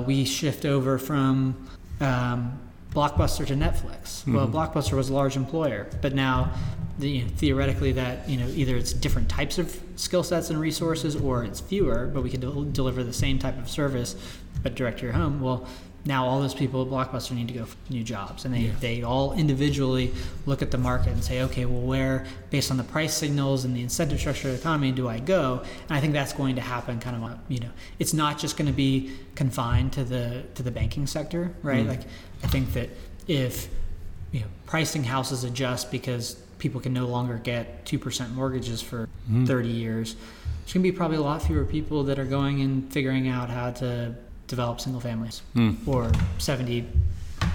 we shift over from Blockbuster to Netflix. Well, Blockbuster was a large employer, but now, you know, theoretically that, you know, either it's different types of skill sets and resources, or it's fewer, but we can deliver the same type of service but direct to your home. Well, now all those people at Blockbuster need to go for new jobs, and they all individually look at the market and say, okay, well, where, based on the price signals and the incentive structure of the economy, do I go? And I think that's going to happen kind of, you know, it's not just going to be confined to the banking sector, right? Like I think that if, you know, pricing houses adjust because people can no longer get 2% mortgages for 30 years, there's going to be probably a lot fewer people that are going and figuring out how to develop single families or 70,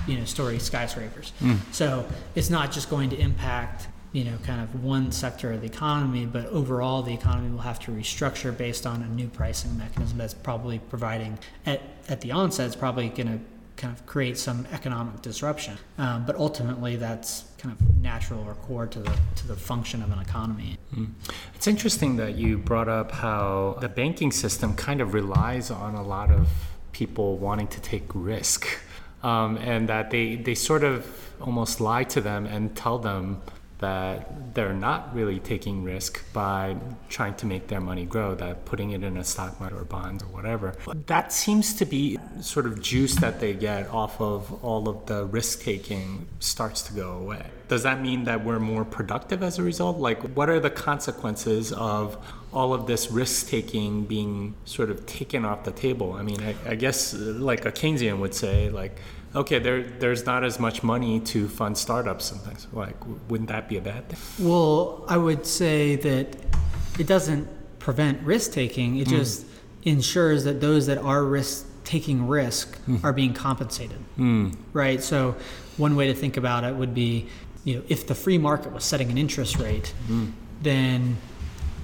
you know, story skyscrapers. So it's not just going to impact you know, kind of one sector of the economy, but overall the economy will have to restructure based on a new pricing mechanism that's probably providing, at the onset, it's probably going to kind of create some economic disruption. But ultimately, that's kind of natural or core to the function of an economy. Mm. It's interesting that you brought up how the banking system kind of relies on a lot of people wanting to take risk, and that they sort of almost lie to them and tell them that they're not really taking risk by trying to make their money grow, that putting it in a stock market or bonds or whatever. That seems to be sort of juice that they get off of all of the risk taking starts to go away. Does that mean that we're more productive as a result? Like, what are the consequences of all of this risk taking being sort of taken off the table? I mean, I guess like a Keynesian would say, like, okay, there's not as much money to fund startups and things. Like, wouldn't that be a bad thing? Well, I would say that it doesn't prevent risk-taking. It just ensures that those that are taking risk are being compensated, right? So one way to think about it would be, you know, if the free market was setting an interest rate, then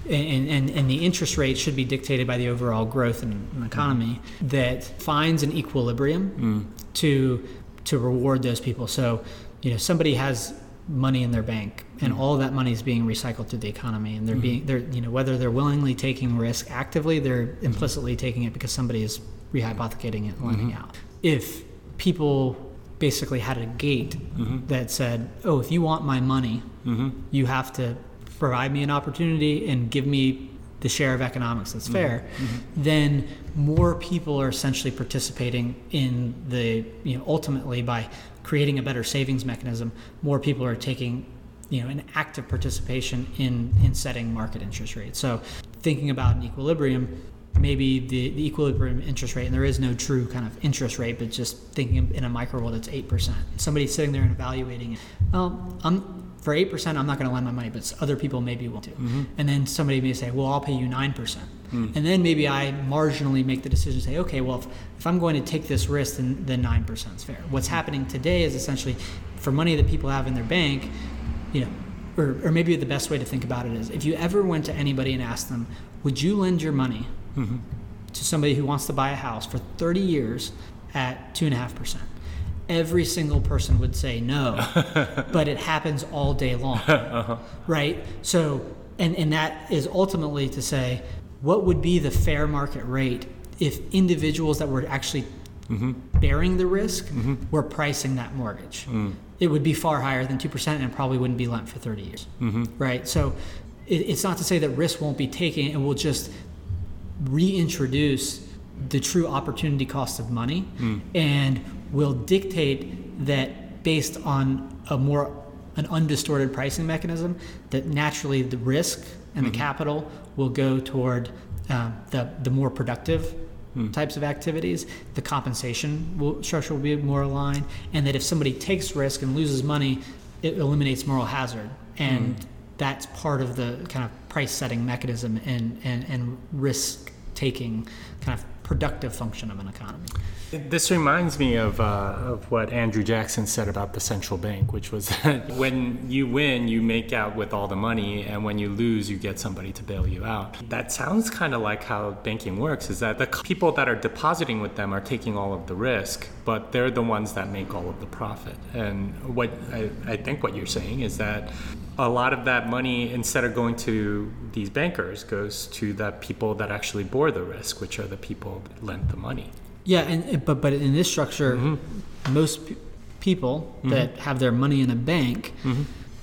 and the interest rate should be dictated by the overall growth in an economy that finds an equilibrium to reward those people. So, you know, somebody has money in their bank, and all that money is being recycled through the economy, and they're you know, whether they're willingly taking risk actively, they're implicitly taking it because somebody is rehypothecating it and lending out. If people basically had a gate that said, "Oh, if you want my money, you have to provide me an opportunity and give me the share of economics that's fair," then more people are essentially participating in the, you know, ultimately by creating a better savings mechanism, more people are taking, you know, an active participation in setting market interest rates. So thinking about an equilibrium, maybe the equilibrium interest rate, and there is no true kind of interest rate, but just thinking in a micro world, it's 8%. Somebody's sitting there and evaluating it. Well, for 8%, I'm not going to lend my money, but other people maybe will do. And then somebody may say, well, I'll pay you 9%. And then maybe I marginally make the decision to say, okay, well, if I'm going to take this risk, then 9% is fair. What's happening today is essentially for money that people have in their bank, you know, or maybe the best way to think about it is if you ever went to anybody and asked them, would you lend your money to somebody who wants to buy a house for 30 years at 2.5%? Every single person would say no, but it happens all day long, right? So, and that is ultimately to say, what would be the fair market rate if individuals that were actually bearing the risk were pricing that mortgage? It would be far higher than 2% and it probably wouldn't be lent for 30 years, right? So it's not to say that risk won't be taken, it will just reintroduce the true opportunity cost of money and will dictate that based on an undistorted pricing mechanism, that naturally the risk and the capital will go toward the more productive types of activities. The compensation structure will be more aligned, and that if somebody takes risk and loses money, it eliminates moral hazard, and that's part of the kind of price setting mechanism and risk taking kind of productive function of an economy. This reminds me of what Andrew Jackson said about the central bank, which was when you win, you make out with all the money, and when you lose, you get somebody to bail you out. That sounds kind of like how banking works, is that the people that are depositing with them are taking all of the risk, but they're the ones that make all of the profit. And what I think what you're saying is that a lot of that money, instead of going to these bankers, goes to the people that actually bore the risk, which are the people that lent the money. Yeah, but in this structure, most people that have their money in a bank,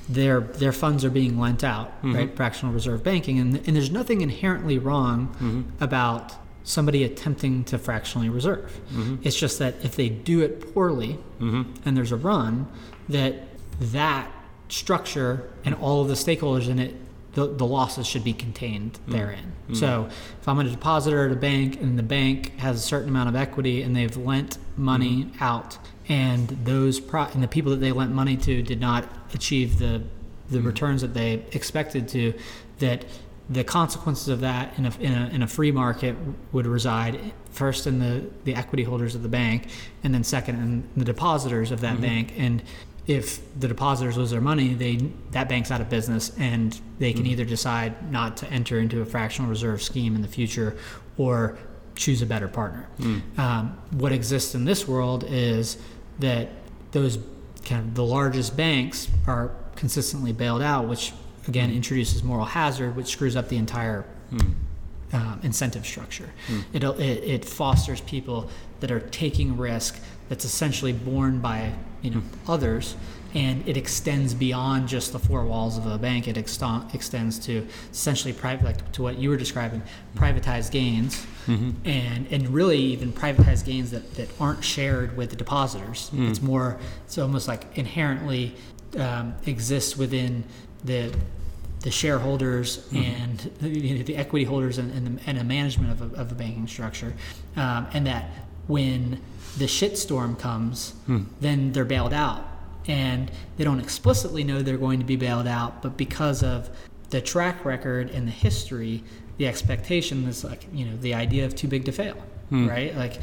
their funds are being lent out, right? Fractional reserve banking, and there's nothing inherently wrong about somebody attempting to fractionally reserve. It's just that if they do it poorly and there's a run, that structure and all of the stakeholders in it, the losses should be contained therein. So if I'm a depositor at a bank and the bank has a certain amount of equity and they've lent money out, and and the people that they lent money to did not achieve the returns that they expected to, that the consequences of that in a free market would reside first in the equity holders of the bank, and then second in the depositors of that bank. And if the depositors lose their money, that bank's out of business, and they can either decide not to enter into a fractional reserve scheme in the future or choose a better partner. What exists in this world is that those kind of the largest banks are consistently bailed out, which again introduces moral hazard, which screws up the entire incentive structure. It fosters people that are taking risk that's essentially borne by others, and it extends beyond just the four walls of a bank. It extends to essentially private, like to what you were describing, privatized gains, and really even privatized gains that aren't shared with the depositors. It's almost like inherently exists within the shareholders and the equity holders and the management of a banking structure, and that when the shitstorm comes, then they're bailed out. And they don't explicitly know they're going to be bailed out, but because of the track record and the history, the expectation is like, the idea of too big to fail, right? Like,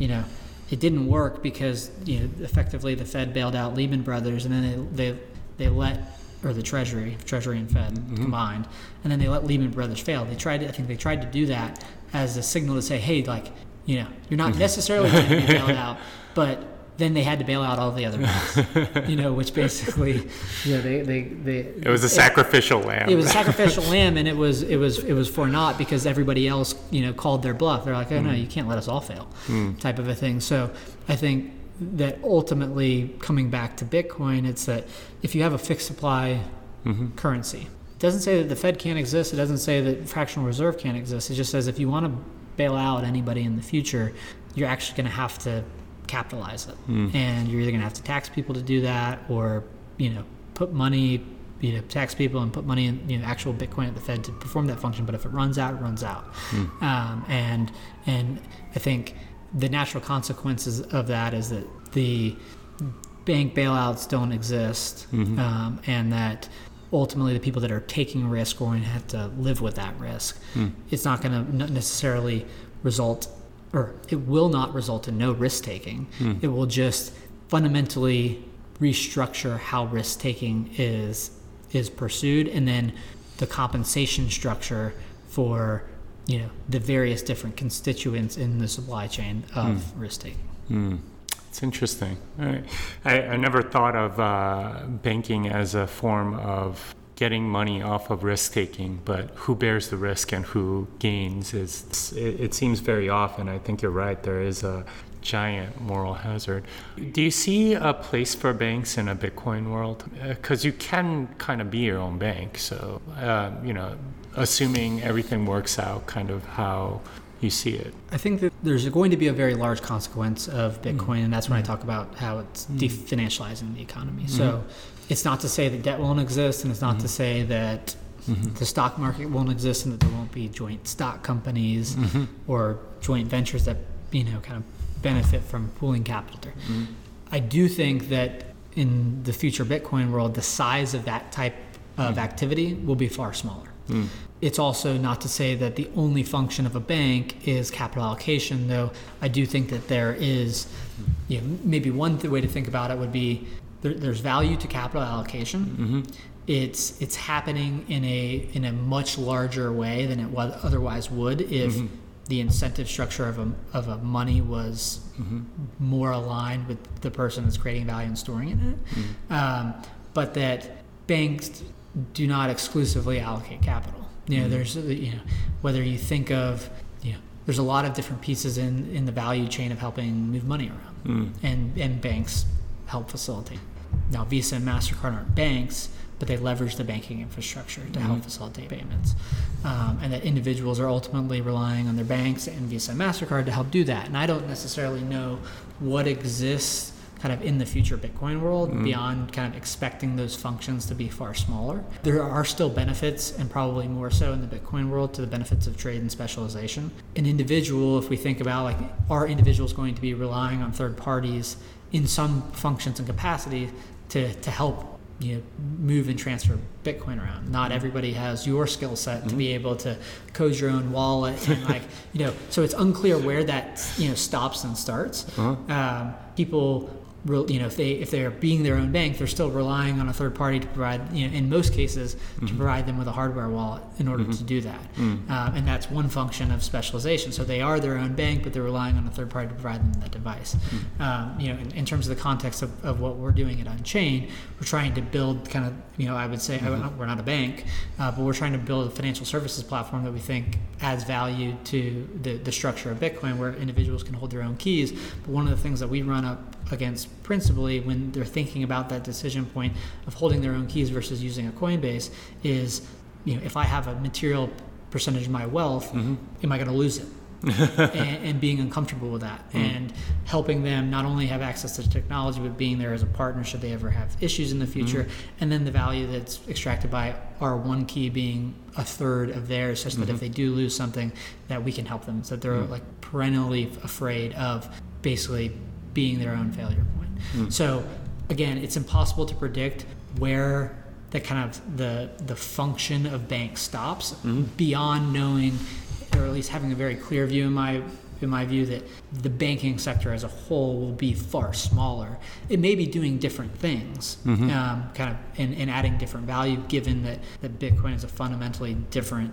it didn't work because, effectively the Fed bailed out Lehman Brothers, and then they let, or the Treasury and Fed combined, and then they let Lehman Brothers fail. I think they tried to do that as a signal to say, hey, like, you're not necessarily going to be bailed out, but then they had to bail out all the other banks, which basically, it was a sacrificial lamb. It was a sacrificial lamb, and it was for naught because everybody else, called their bluff. They're like, oh no, you can't let us all fail, type of a thing. So I think that ultimately, coming back to Bitcoin, it's that if you have a fixed supply currency, it doesn't say that the Fed can't exist. It doesn't say that fractional reserve can't exist. It just says if you want to bail out anybody in the future, you're actually going to have to capitalize it, and you're either going to have to tax people to do that, or put money, tax people and put money in actual Bitcoin at the Fed to perform that function. But if it runs out, it runs out. And I think the natural consequences of that is that the bank bailouts don't exist, and that ultimately the people that are taking risk are going to have to live with that risk. It's not going to necessarily result, or it will not result in no risk-taking. It will just fundamentally restructure how risk-taking is pursued, and then the compensation structure for the various different constituents in the supply chain of risk-taking. It's interesting. I never thought of banking as a form of getting money off of risk-taking, but who bears the risk and who gains is, it seems very often. I think you're right, there is a giant moral hazard. Do you see a place for banks in a Bitcoin world? Because you can kind of be your own bank, so, assuming everything works out kind of how you see it. I think that there's going to be a very large consequence of Bitcoin, and that's when I talk about how it's definancializing the economy. So it's not to say that debt won't exist, and it's not to say that the stock market won't exist, and that there won't be joint stock companies or joint ventures that kind of benefit from pooling capital. I do think that in the future Bitcoin world, the size of that type of activity will be far smaller. It's also not to say that the only function of a bank is capital allocation, though I do think that there is, maybe one way to think about it would be there's value to capital allocation. It's happening in a much larger way than it otherwise would if the incentive structure of a money was more aligned with the person that's creating value and storing it in it. But that banks do not exclusively allocate capital. There's whether you think of there's a lot of different pieces in the value chain of helping move money around, and banks help facilitate. Now Visa and MasterCard aren't banks, but they leverage the banking infrastructure to help facilitate payments, and that individuals are ultimately relying on their banks and Visa and MasterCard to help do that. And I don't necessarily know what exists kind of in the future Bitcoin world beyond kind of expecting those functions to be far smaller. There are still benefits, and probably more so in the Bitcoin world, to the benefits of trade and specialization. An individual, if we think about like, are individuals going to be relying on third parties in some functions and capacity to help move and transfer Bitcoin around? Not everybody has your skill set to be able to code your own wallet, and like so it's unclear where that stops and starts. People you know, if they're being their own bank, they're still relying on a third party to provide, you know, in most cases, mm-hmm. to provide them with a hardware wallet in order mm-hmm. to do that. Mm-hmm. And that's one function of specialization. So they are their own bank, but they're relying on a third party to provide them that device. Mm-hmm. You know, in terms of the context of what we're doing at Unchained, we're trying to build kind of, you know, I would say, mm-hmm. We're not a bank, but we're trying to build a financial services platform that we think adds value to the structure of Bitcoin, where individuals can hold their own keys. But one of the things that we run up against principally when they're thinking about that decision point of holding their own keys versus using a Coinbase is, you know, if I have a material percentage of my wealth, mm-hmm. am I going to lose it? and being uncomfortable with that, mm-hmm. and helping them not only have access to technology, but being there as a partner should they ever have issues in the future, mm-hmm. and then the value that's extracted by our one key being a third of theirs, such that mm-hmm. if they do lose something, that we can help them, so that they're mm-hmm. like perennially afraid of basically being their own failure point. Mm. So again, it's impossible to predict where the kind of the function of banks stops, mm-hmm. beyond knowing, or at least having a very clear view in my view, that the banking sector as a whole will be far smaller. It may be doing different things, mm-hmm. Kind of and adding different value, given that Bitcoin is a fundamentally different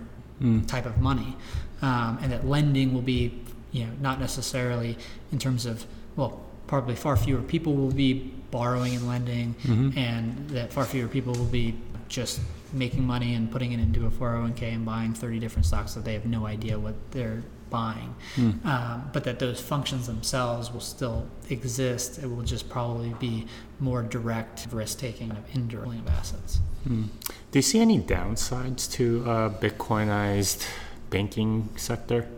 type of money, and that lending will be, you know, not necessarily in terms of, well, probably far fewer people will be borrowing and lending, mm-hmm. and that far fewer people will be just making money and putting it into a 401k and buying 30 different stocks that they have no idea what they're buying. Mm. But that those functions themselves will still exist. It will just probably be more direct risk-taking of indirectly of assets. Mm. Do you see any downsides to Bitcoinized banking sector?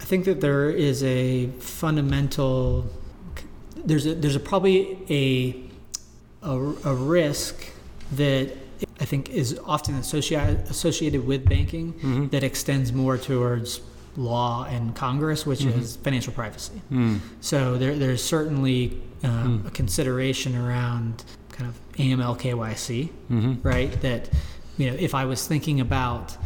I think that there is a fundamental... There's probably a risk that I think is often associated with banking, mm-hmm. that extends more towards law and Congress, which mm-hmm. is financial privacy. Mm. So there's certainly a consideration around kind of AML KYC, mm-hmm. right? That, you know, if I was thinking about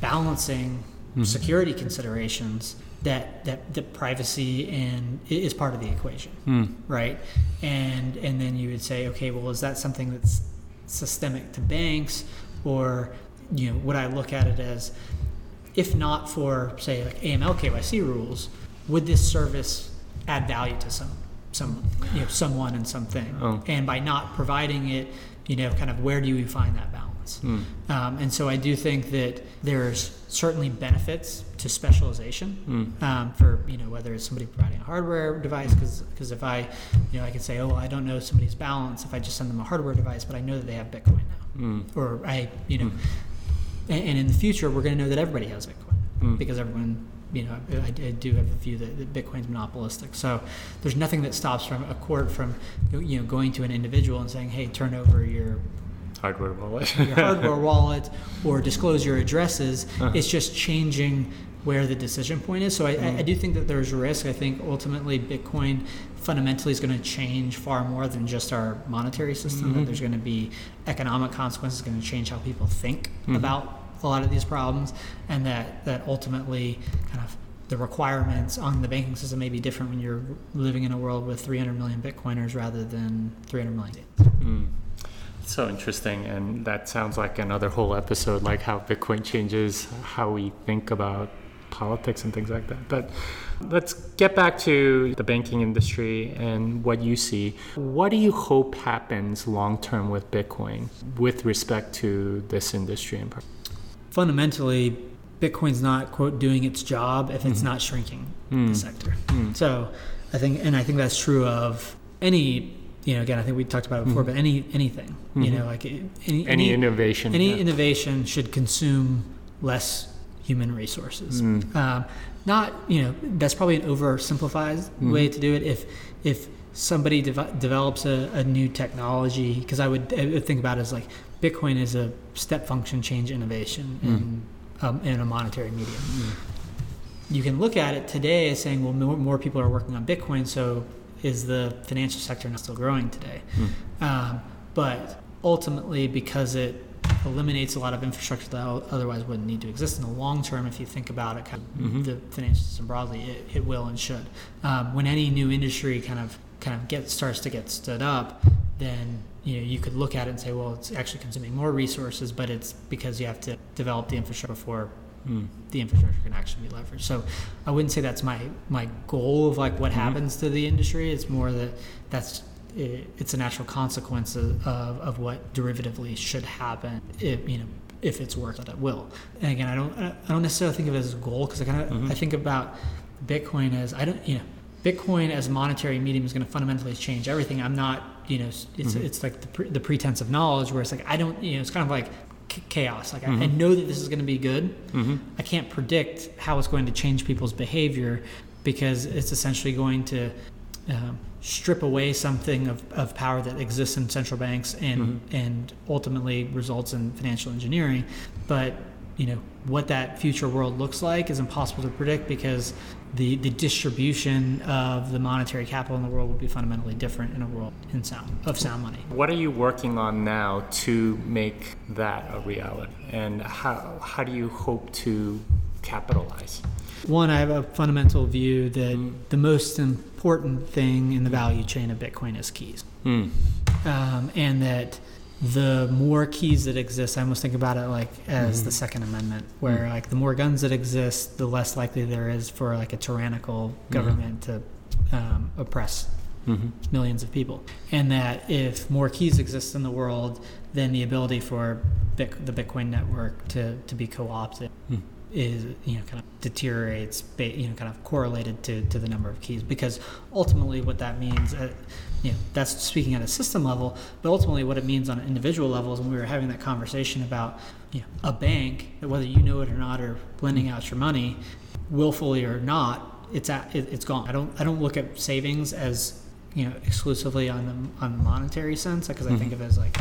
balancing mm-hmm. security considerations, that privacy and is part of the equation, right? And then you would say, okay, well, is that something that's systemic to banks? Or, you know, would I look at it as, if not for, say, like AML KYC rules, would this service add value to someone and something? Oh. And by not providing it, you know, kind of where do you find that balance? Mm. And so I do think that there's certainly benefits to specialization, for, you know, whether it's somebody providing a hardware device, because if I, you know, I can say, oh, well, I don't know somebody's balance if I just send them a hardware device, but I know that they have Bitcoin now, or I, you know, and in the future we're going to know that everybody has Bitcoin, because everyone, you know, I do have a view that Bitcoin's monopolistic. So there's nothing that stops from a court from, you know, going to an individual and saying, hey, turn over your hardware wallet. Your hardware wallet, or disclose your addresses. Uh-huh. It's just changing where the decision point is. So I do think that there's risk. I think ultimately Bitcoin fundamentally is going to change far more than just our monetary system. Mm-hmm. That there's going to be economic consequences, going to change how people think mm-hmm. about a lot of these problems, and that ultimately kind of the requirements on the banking system may be different when you're living in a world with 300 million Bitcoiners rather than 300 million. Mm. So interesting, and that sounds like another whole episode, like how Bitcoin changes how we think about politics and things like that. But let's get back to the banking industry and what you see. What do you hope happens long term with Bitcoin with respect to this industry in part? Fundamentally, Bitcoin's not, quote, doing its job if it's not shrinking the sector. So I think that's true of any, you know, again, I think we talked about it before, but anything, you know, like any innovation. Any innovation should consume less human resources. Not, you know, that's probably an oversimplified way to do it. If somebody develops a new technology, because I would think about it as like Bitcoin is a step function change innovation in a monetary medium. You can look at it today as saying, well, more people are working on Bitcoin, so is the financial sector not still growing today? But ultimately, because it eliminates a lot of infrastructure that otherwise wouldn't need to exist in the long term, if you think about it, kind of the financial system broadly, it will and should. When any new industry kind of kind of starts to get stood up, then you could look at it and say, well, it's actually consuming more resources, but it's because you have to develop the infrastructure before the infrastructure can actually be leveraged. So I wouldn't say that's my goal of like what happens to the industry. It's more it's a natural consequence of what derivatively should happen if it's worth it, it will. And again, I don't necessarily think of it as a goal, because I think about Bitcoin as Bitcoin as a monetary medium is going to fundamentally change everything. I'm not it's like the pretense of knowledge, where it's like I don't it's kind of like chaos. Like I know that this is going to be good. I can't predict how it's going to change people's behavior, because it's essentially going to strip away something of power that exists in central banks and ultimately results in financial engineering. But what that future world looks like is impossible to predict, because the distribution of the monetary capital in the world will be fundamentally different in a world of sound money. What are you working on now to make that a reality, and how do you hope to capitalize? One, I have a fundamental view that the most important thing in the value chain of Bitcoin is keys. And that the more keys that exist, I almost think about it like as the Second Amendment, where like the more guns that exist, the less likely there is for like a tyrannical government to oppress millions of people. And that if more keys exist in the world, then the ability for the Bitcoin network to be co-opted is kind of deteriorates, kind of correlated to the number of keys, because ultimately what that means that's speaking at a system level, but ultimately what it means on an individual level is when we were having that conversation about a bank, that whether you know it or not, or lending out your money willfully or not, it's gone. I don't look at savings as exclusively on the monetary sense, because I think of it as like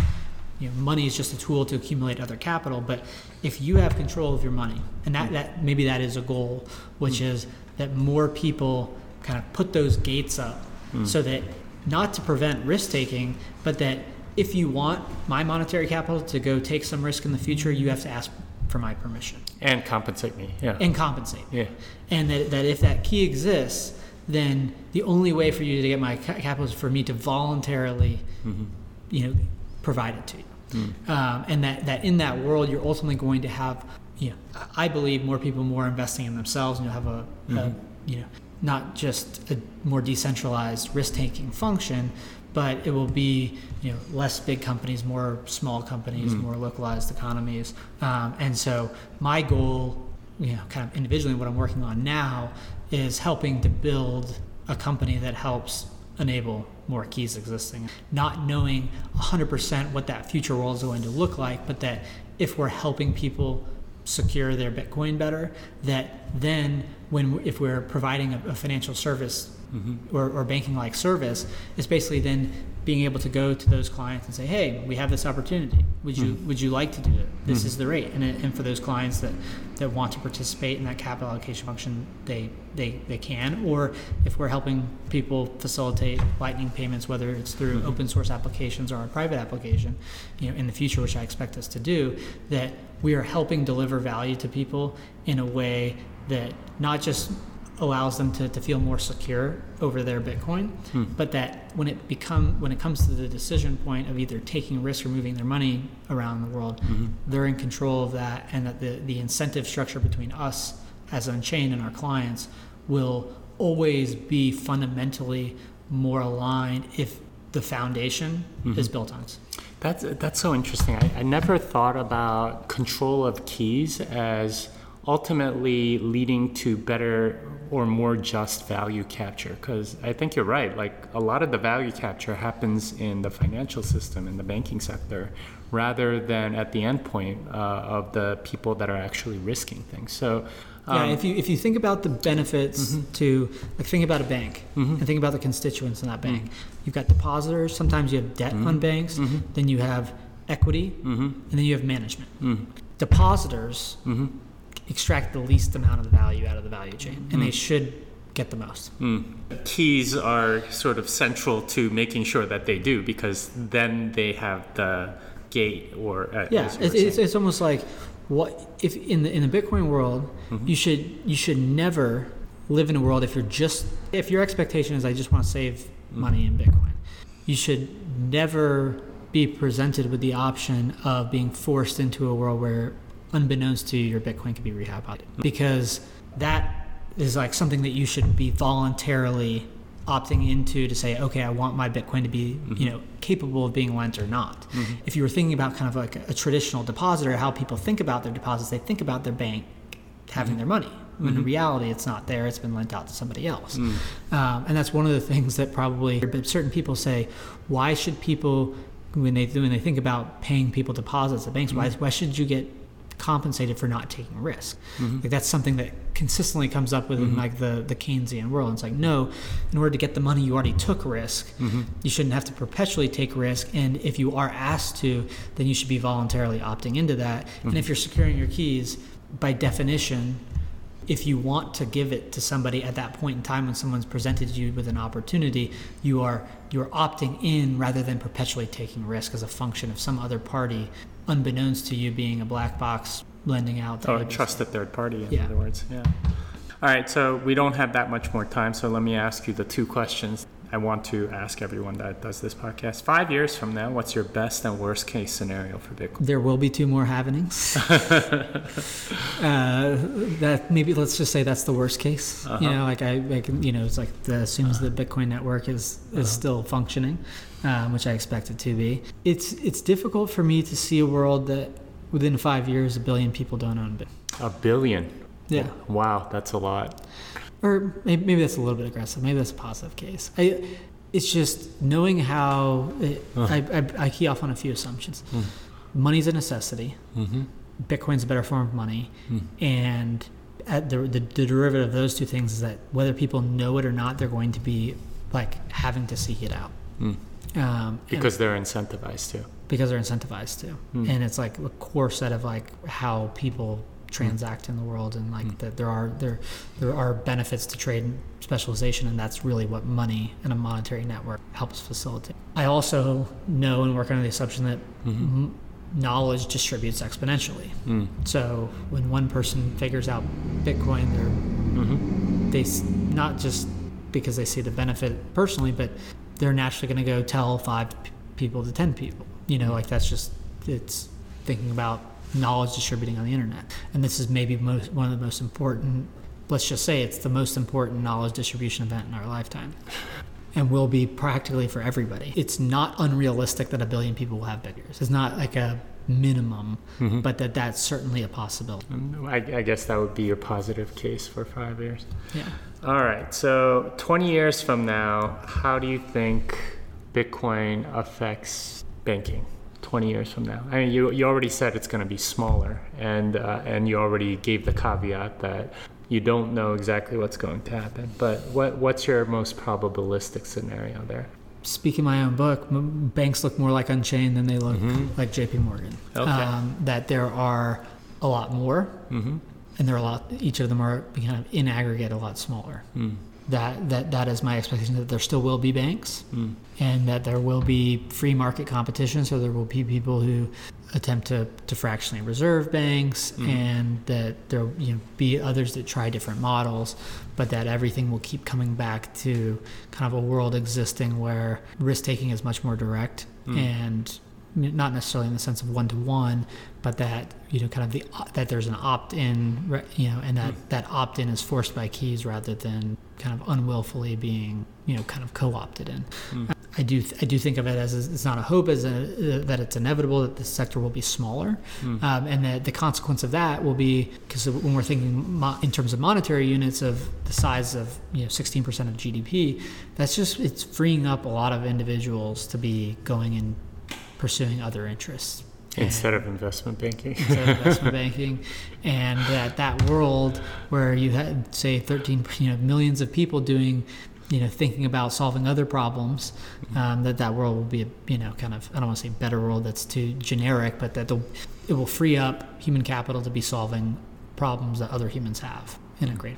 money is just a tool to accumulate other capital. But if you have control of your money, and that maybe that is a goal, which is that more people kind of put those gates up so that, not to prevent risk taking, but that if you want my monetary capital to go take some risk in the future, you have to ask for my permission and compensate me. Yeah. And compensate me. Yeah. And that if that key exists, then the only way for you to get my capital is for me to voluntarily, provide it to you. And that in that world, you're ultimately going to have, I believe, more people more investing in themselves, and you'll have a not just a more decentralized risk-taking function, but it will be less big companies, more small companies, more localized economies. And so my goal, kind of individually, what I'm working on now is helping to build a company that helps enable more keys existing, not knowing 100% what that future world is going to look like, but that if we're helping people secure their Bitcoin better, that then if we're providing a financial service or banking-like service, it's basically then being able to go to those clients and say, hey, we have this opportunity. Would you like to do it? This is the rate. And for those clients that want to participate in that capital allocation function, they can. Or if we're helping people facilitate Lightning payments, whether it's through open source applications or a private application, in the future, which I expect us to do, that we are helping deliver value to people in a way that not just allows them to feel more secure over their Bitcoin, but that when it comes to the decision point of either taking risk or moving their money around the world, they're in control of that, and that the incentive structure between us as Unchained and our clients will always be fundamentally more aligned if the foundation is built on us. That's so interesting. I never thought about control of keys as ultimately leading to better or more just value capture, because I think you're right. Like, a lot of the value capture happens in the financial system, in the banking sector, rather than at the end point of the people that are actually risking things. So if you think about the benefits to, like, think about a bank and think about the constituents in that bank. You've got depositors, sometimes you have debt on banks, then you have equity, and then you have management. Depositors extract the least amount of the value out of the value chain, and they should get the most. Keys are sort of central to making sure that they do, because then they have the gate or it's almost like, what if in the Bitcoin world, you should never live in a world if your expectation is I just want to save money in Bitcoin. You should never be presented with the option of being forced into a world where, unbeknownst to you, your Bitcoin could be rehabbed, because that is like something that you should be voluntarily opting into, to say, okay, I want my Bitcoin to be, you know, capable of being lent or not. If you were thinking about kind of like a traditional depositor, how people think about their deposits, they think about their bank having their money. When in reality, it's not there. It's been lent out to somebody else. And that's one of the things that probably certain people say, why should people, when they think about paying people deposits at banks, why should you get compensated for not taking risk? Like, that's something that consistently comes up within like the Keynesian world. And it's like, no, in order to get the money, you already took risk. You shouldn't have to perpetually take risk, and if you are asked to, then you should be voluntarily opting into that. And if you're securing your keys, by definition, if you want to give it to somebody at that point in time when someone's presented you with an opportunity, you're opting in rather than perpetually taking risk as a function of some other party, unbeknownst to you, being a black box lending out. A trusted third party, in other words. Yeah. All right, so we don't have that much more time, so let me ask you the two questions I want to ask everyone that does this podcast. 5 years from now, what's your best and worst case scenario for Bitcoin? There will be two more halvenings. That maybe, let's just say that's the worst case. You know, like I can, you know, it's like the assumes the Bitcoin network is still functioning, which I expect it to be. It's difficult for me to see a world that within 5 years, 1 billion people don't own Bitcoin. 1 billion. Yeah. Wow, that's a lot. Or maybe that's a little bit aggressive. Maybe that's a positive case. It's just knowing how I key off on a few assumptions. Money's a necessity. Bitcoin's a better form of money. And at the derivative of those two things is that whether people know it or not, they're going to be like having to seek it out. Because they're incentivized to. And it's like a core set of like how people transact in the world, and like that there are benefits to trade and specialization, and that's really what money and a monetary network helps facilitate. I also know and work under the assumption that knowledge distributes exponentially. So when one person figures out Bitcoin, they not just because they see the benefit personally, but they're naturally going to go tell 5 people to 10 people. You know, like that's just, it's thinking about knowledge distributing on the internet. And this is maybe one of the most important, let's just say it's the most important knowledge distribution event in our lifetime, and will be practically for everybody. It's not unrealistic that 1 billion people will have Bitcoin. It's not like a minimum, but that's certainly a possibility. I guess that would be your positive case for 5 years. Yeah. All right, so 20 years from now, how do you think Bitcoin affects banking? 20 years from now, I mean, you already said it's going to be smaller, and you already gave the caveat that you don't know exactly what's going to happen. But what's your most probabilistic scenario there? Speaking my own book, banks look more like Unchained than they look like JP Morgan. Okay. That there are a lot more, and there are a lot. Each of them are kind of in aggregate a lot smaller. That is my expectation, that there still will be banks, and that there will be free market competition, so there will be people who attempt to fractionally reserve banks, and that there will be others that try different models, but that everything will keep coming back to kind of a world existing where risk-taking is much more direct, and not necessarily in the sense of one-to-one, but that, you know, kind of that there's an opt-in, you know, and that opt-in is forced by keys rather than kind of unwillfully being, you know, kind of co-opted in. I do think of it as it's not a hope, that it's inevitable that the sector will be smaller, and that the consequence of that will be, because when we're thinking in terms of monetary units of the size of 16% of GDP, that's just, it's freeing up a lot of individuals to be going and pursuing other interests instead of investment banking, and that world where you had, say, 13 millions of people doing, thinking about solving other problems, that world will be a, kind of, I don't want to say better world, that's too generic, but that it will free up human capital to be solving problems that other humans have in a great.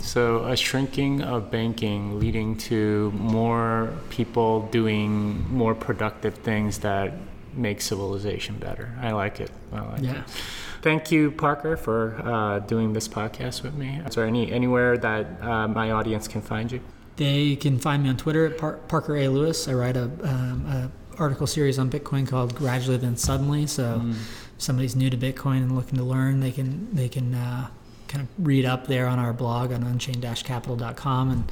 So a shrinking of banking leading to more people doing more productive things that make civilization better. I like it. I like it. Thank you, Parker, for doing this podcast with me. Is there anywhere that my audience can find you? They can find me on Twitter at Parker A. Lewis. I write a article series on Bitcoin called Gradually Then Suddenly. So if somebody's new to Bitcoin and looking to learn, they can kind of read up there on our blog on unchained-capital.com. And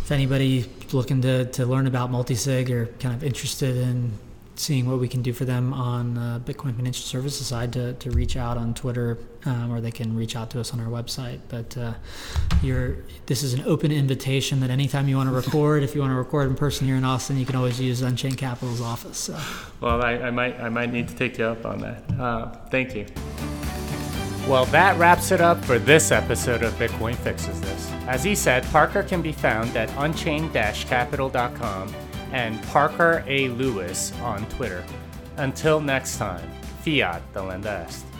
if anybody looking to learn about multisig or kind of interested in seeing what we can do for them on Bitcoin Financial Services side, to reach out on Twitter, or they can reach out to us on our website. But this is an open invitation that anytime you want to record, if you want to record in person here in Austin, you can always use Unchained Capital's office. So. Well, I might need to take you up on that. Thank you. Well, that wraps it up for this episode of Bitcoin Fixes This. As he said, Parker can be found at unchained-capital.com and Parker A. Lewis on Twitter. Until next time, fiat delenda est.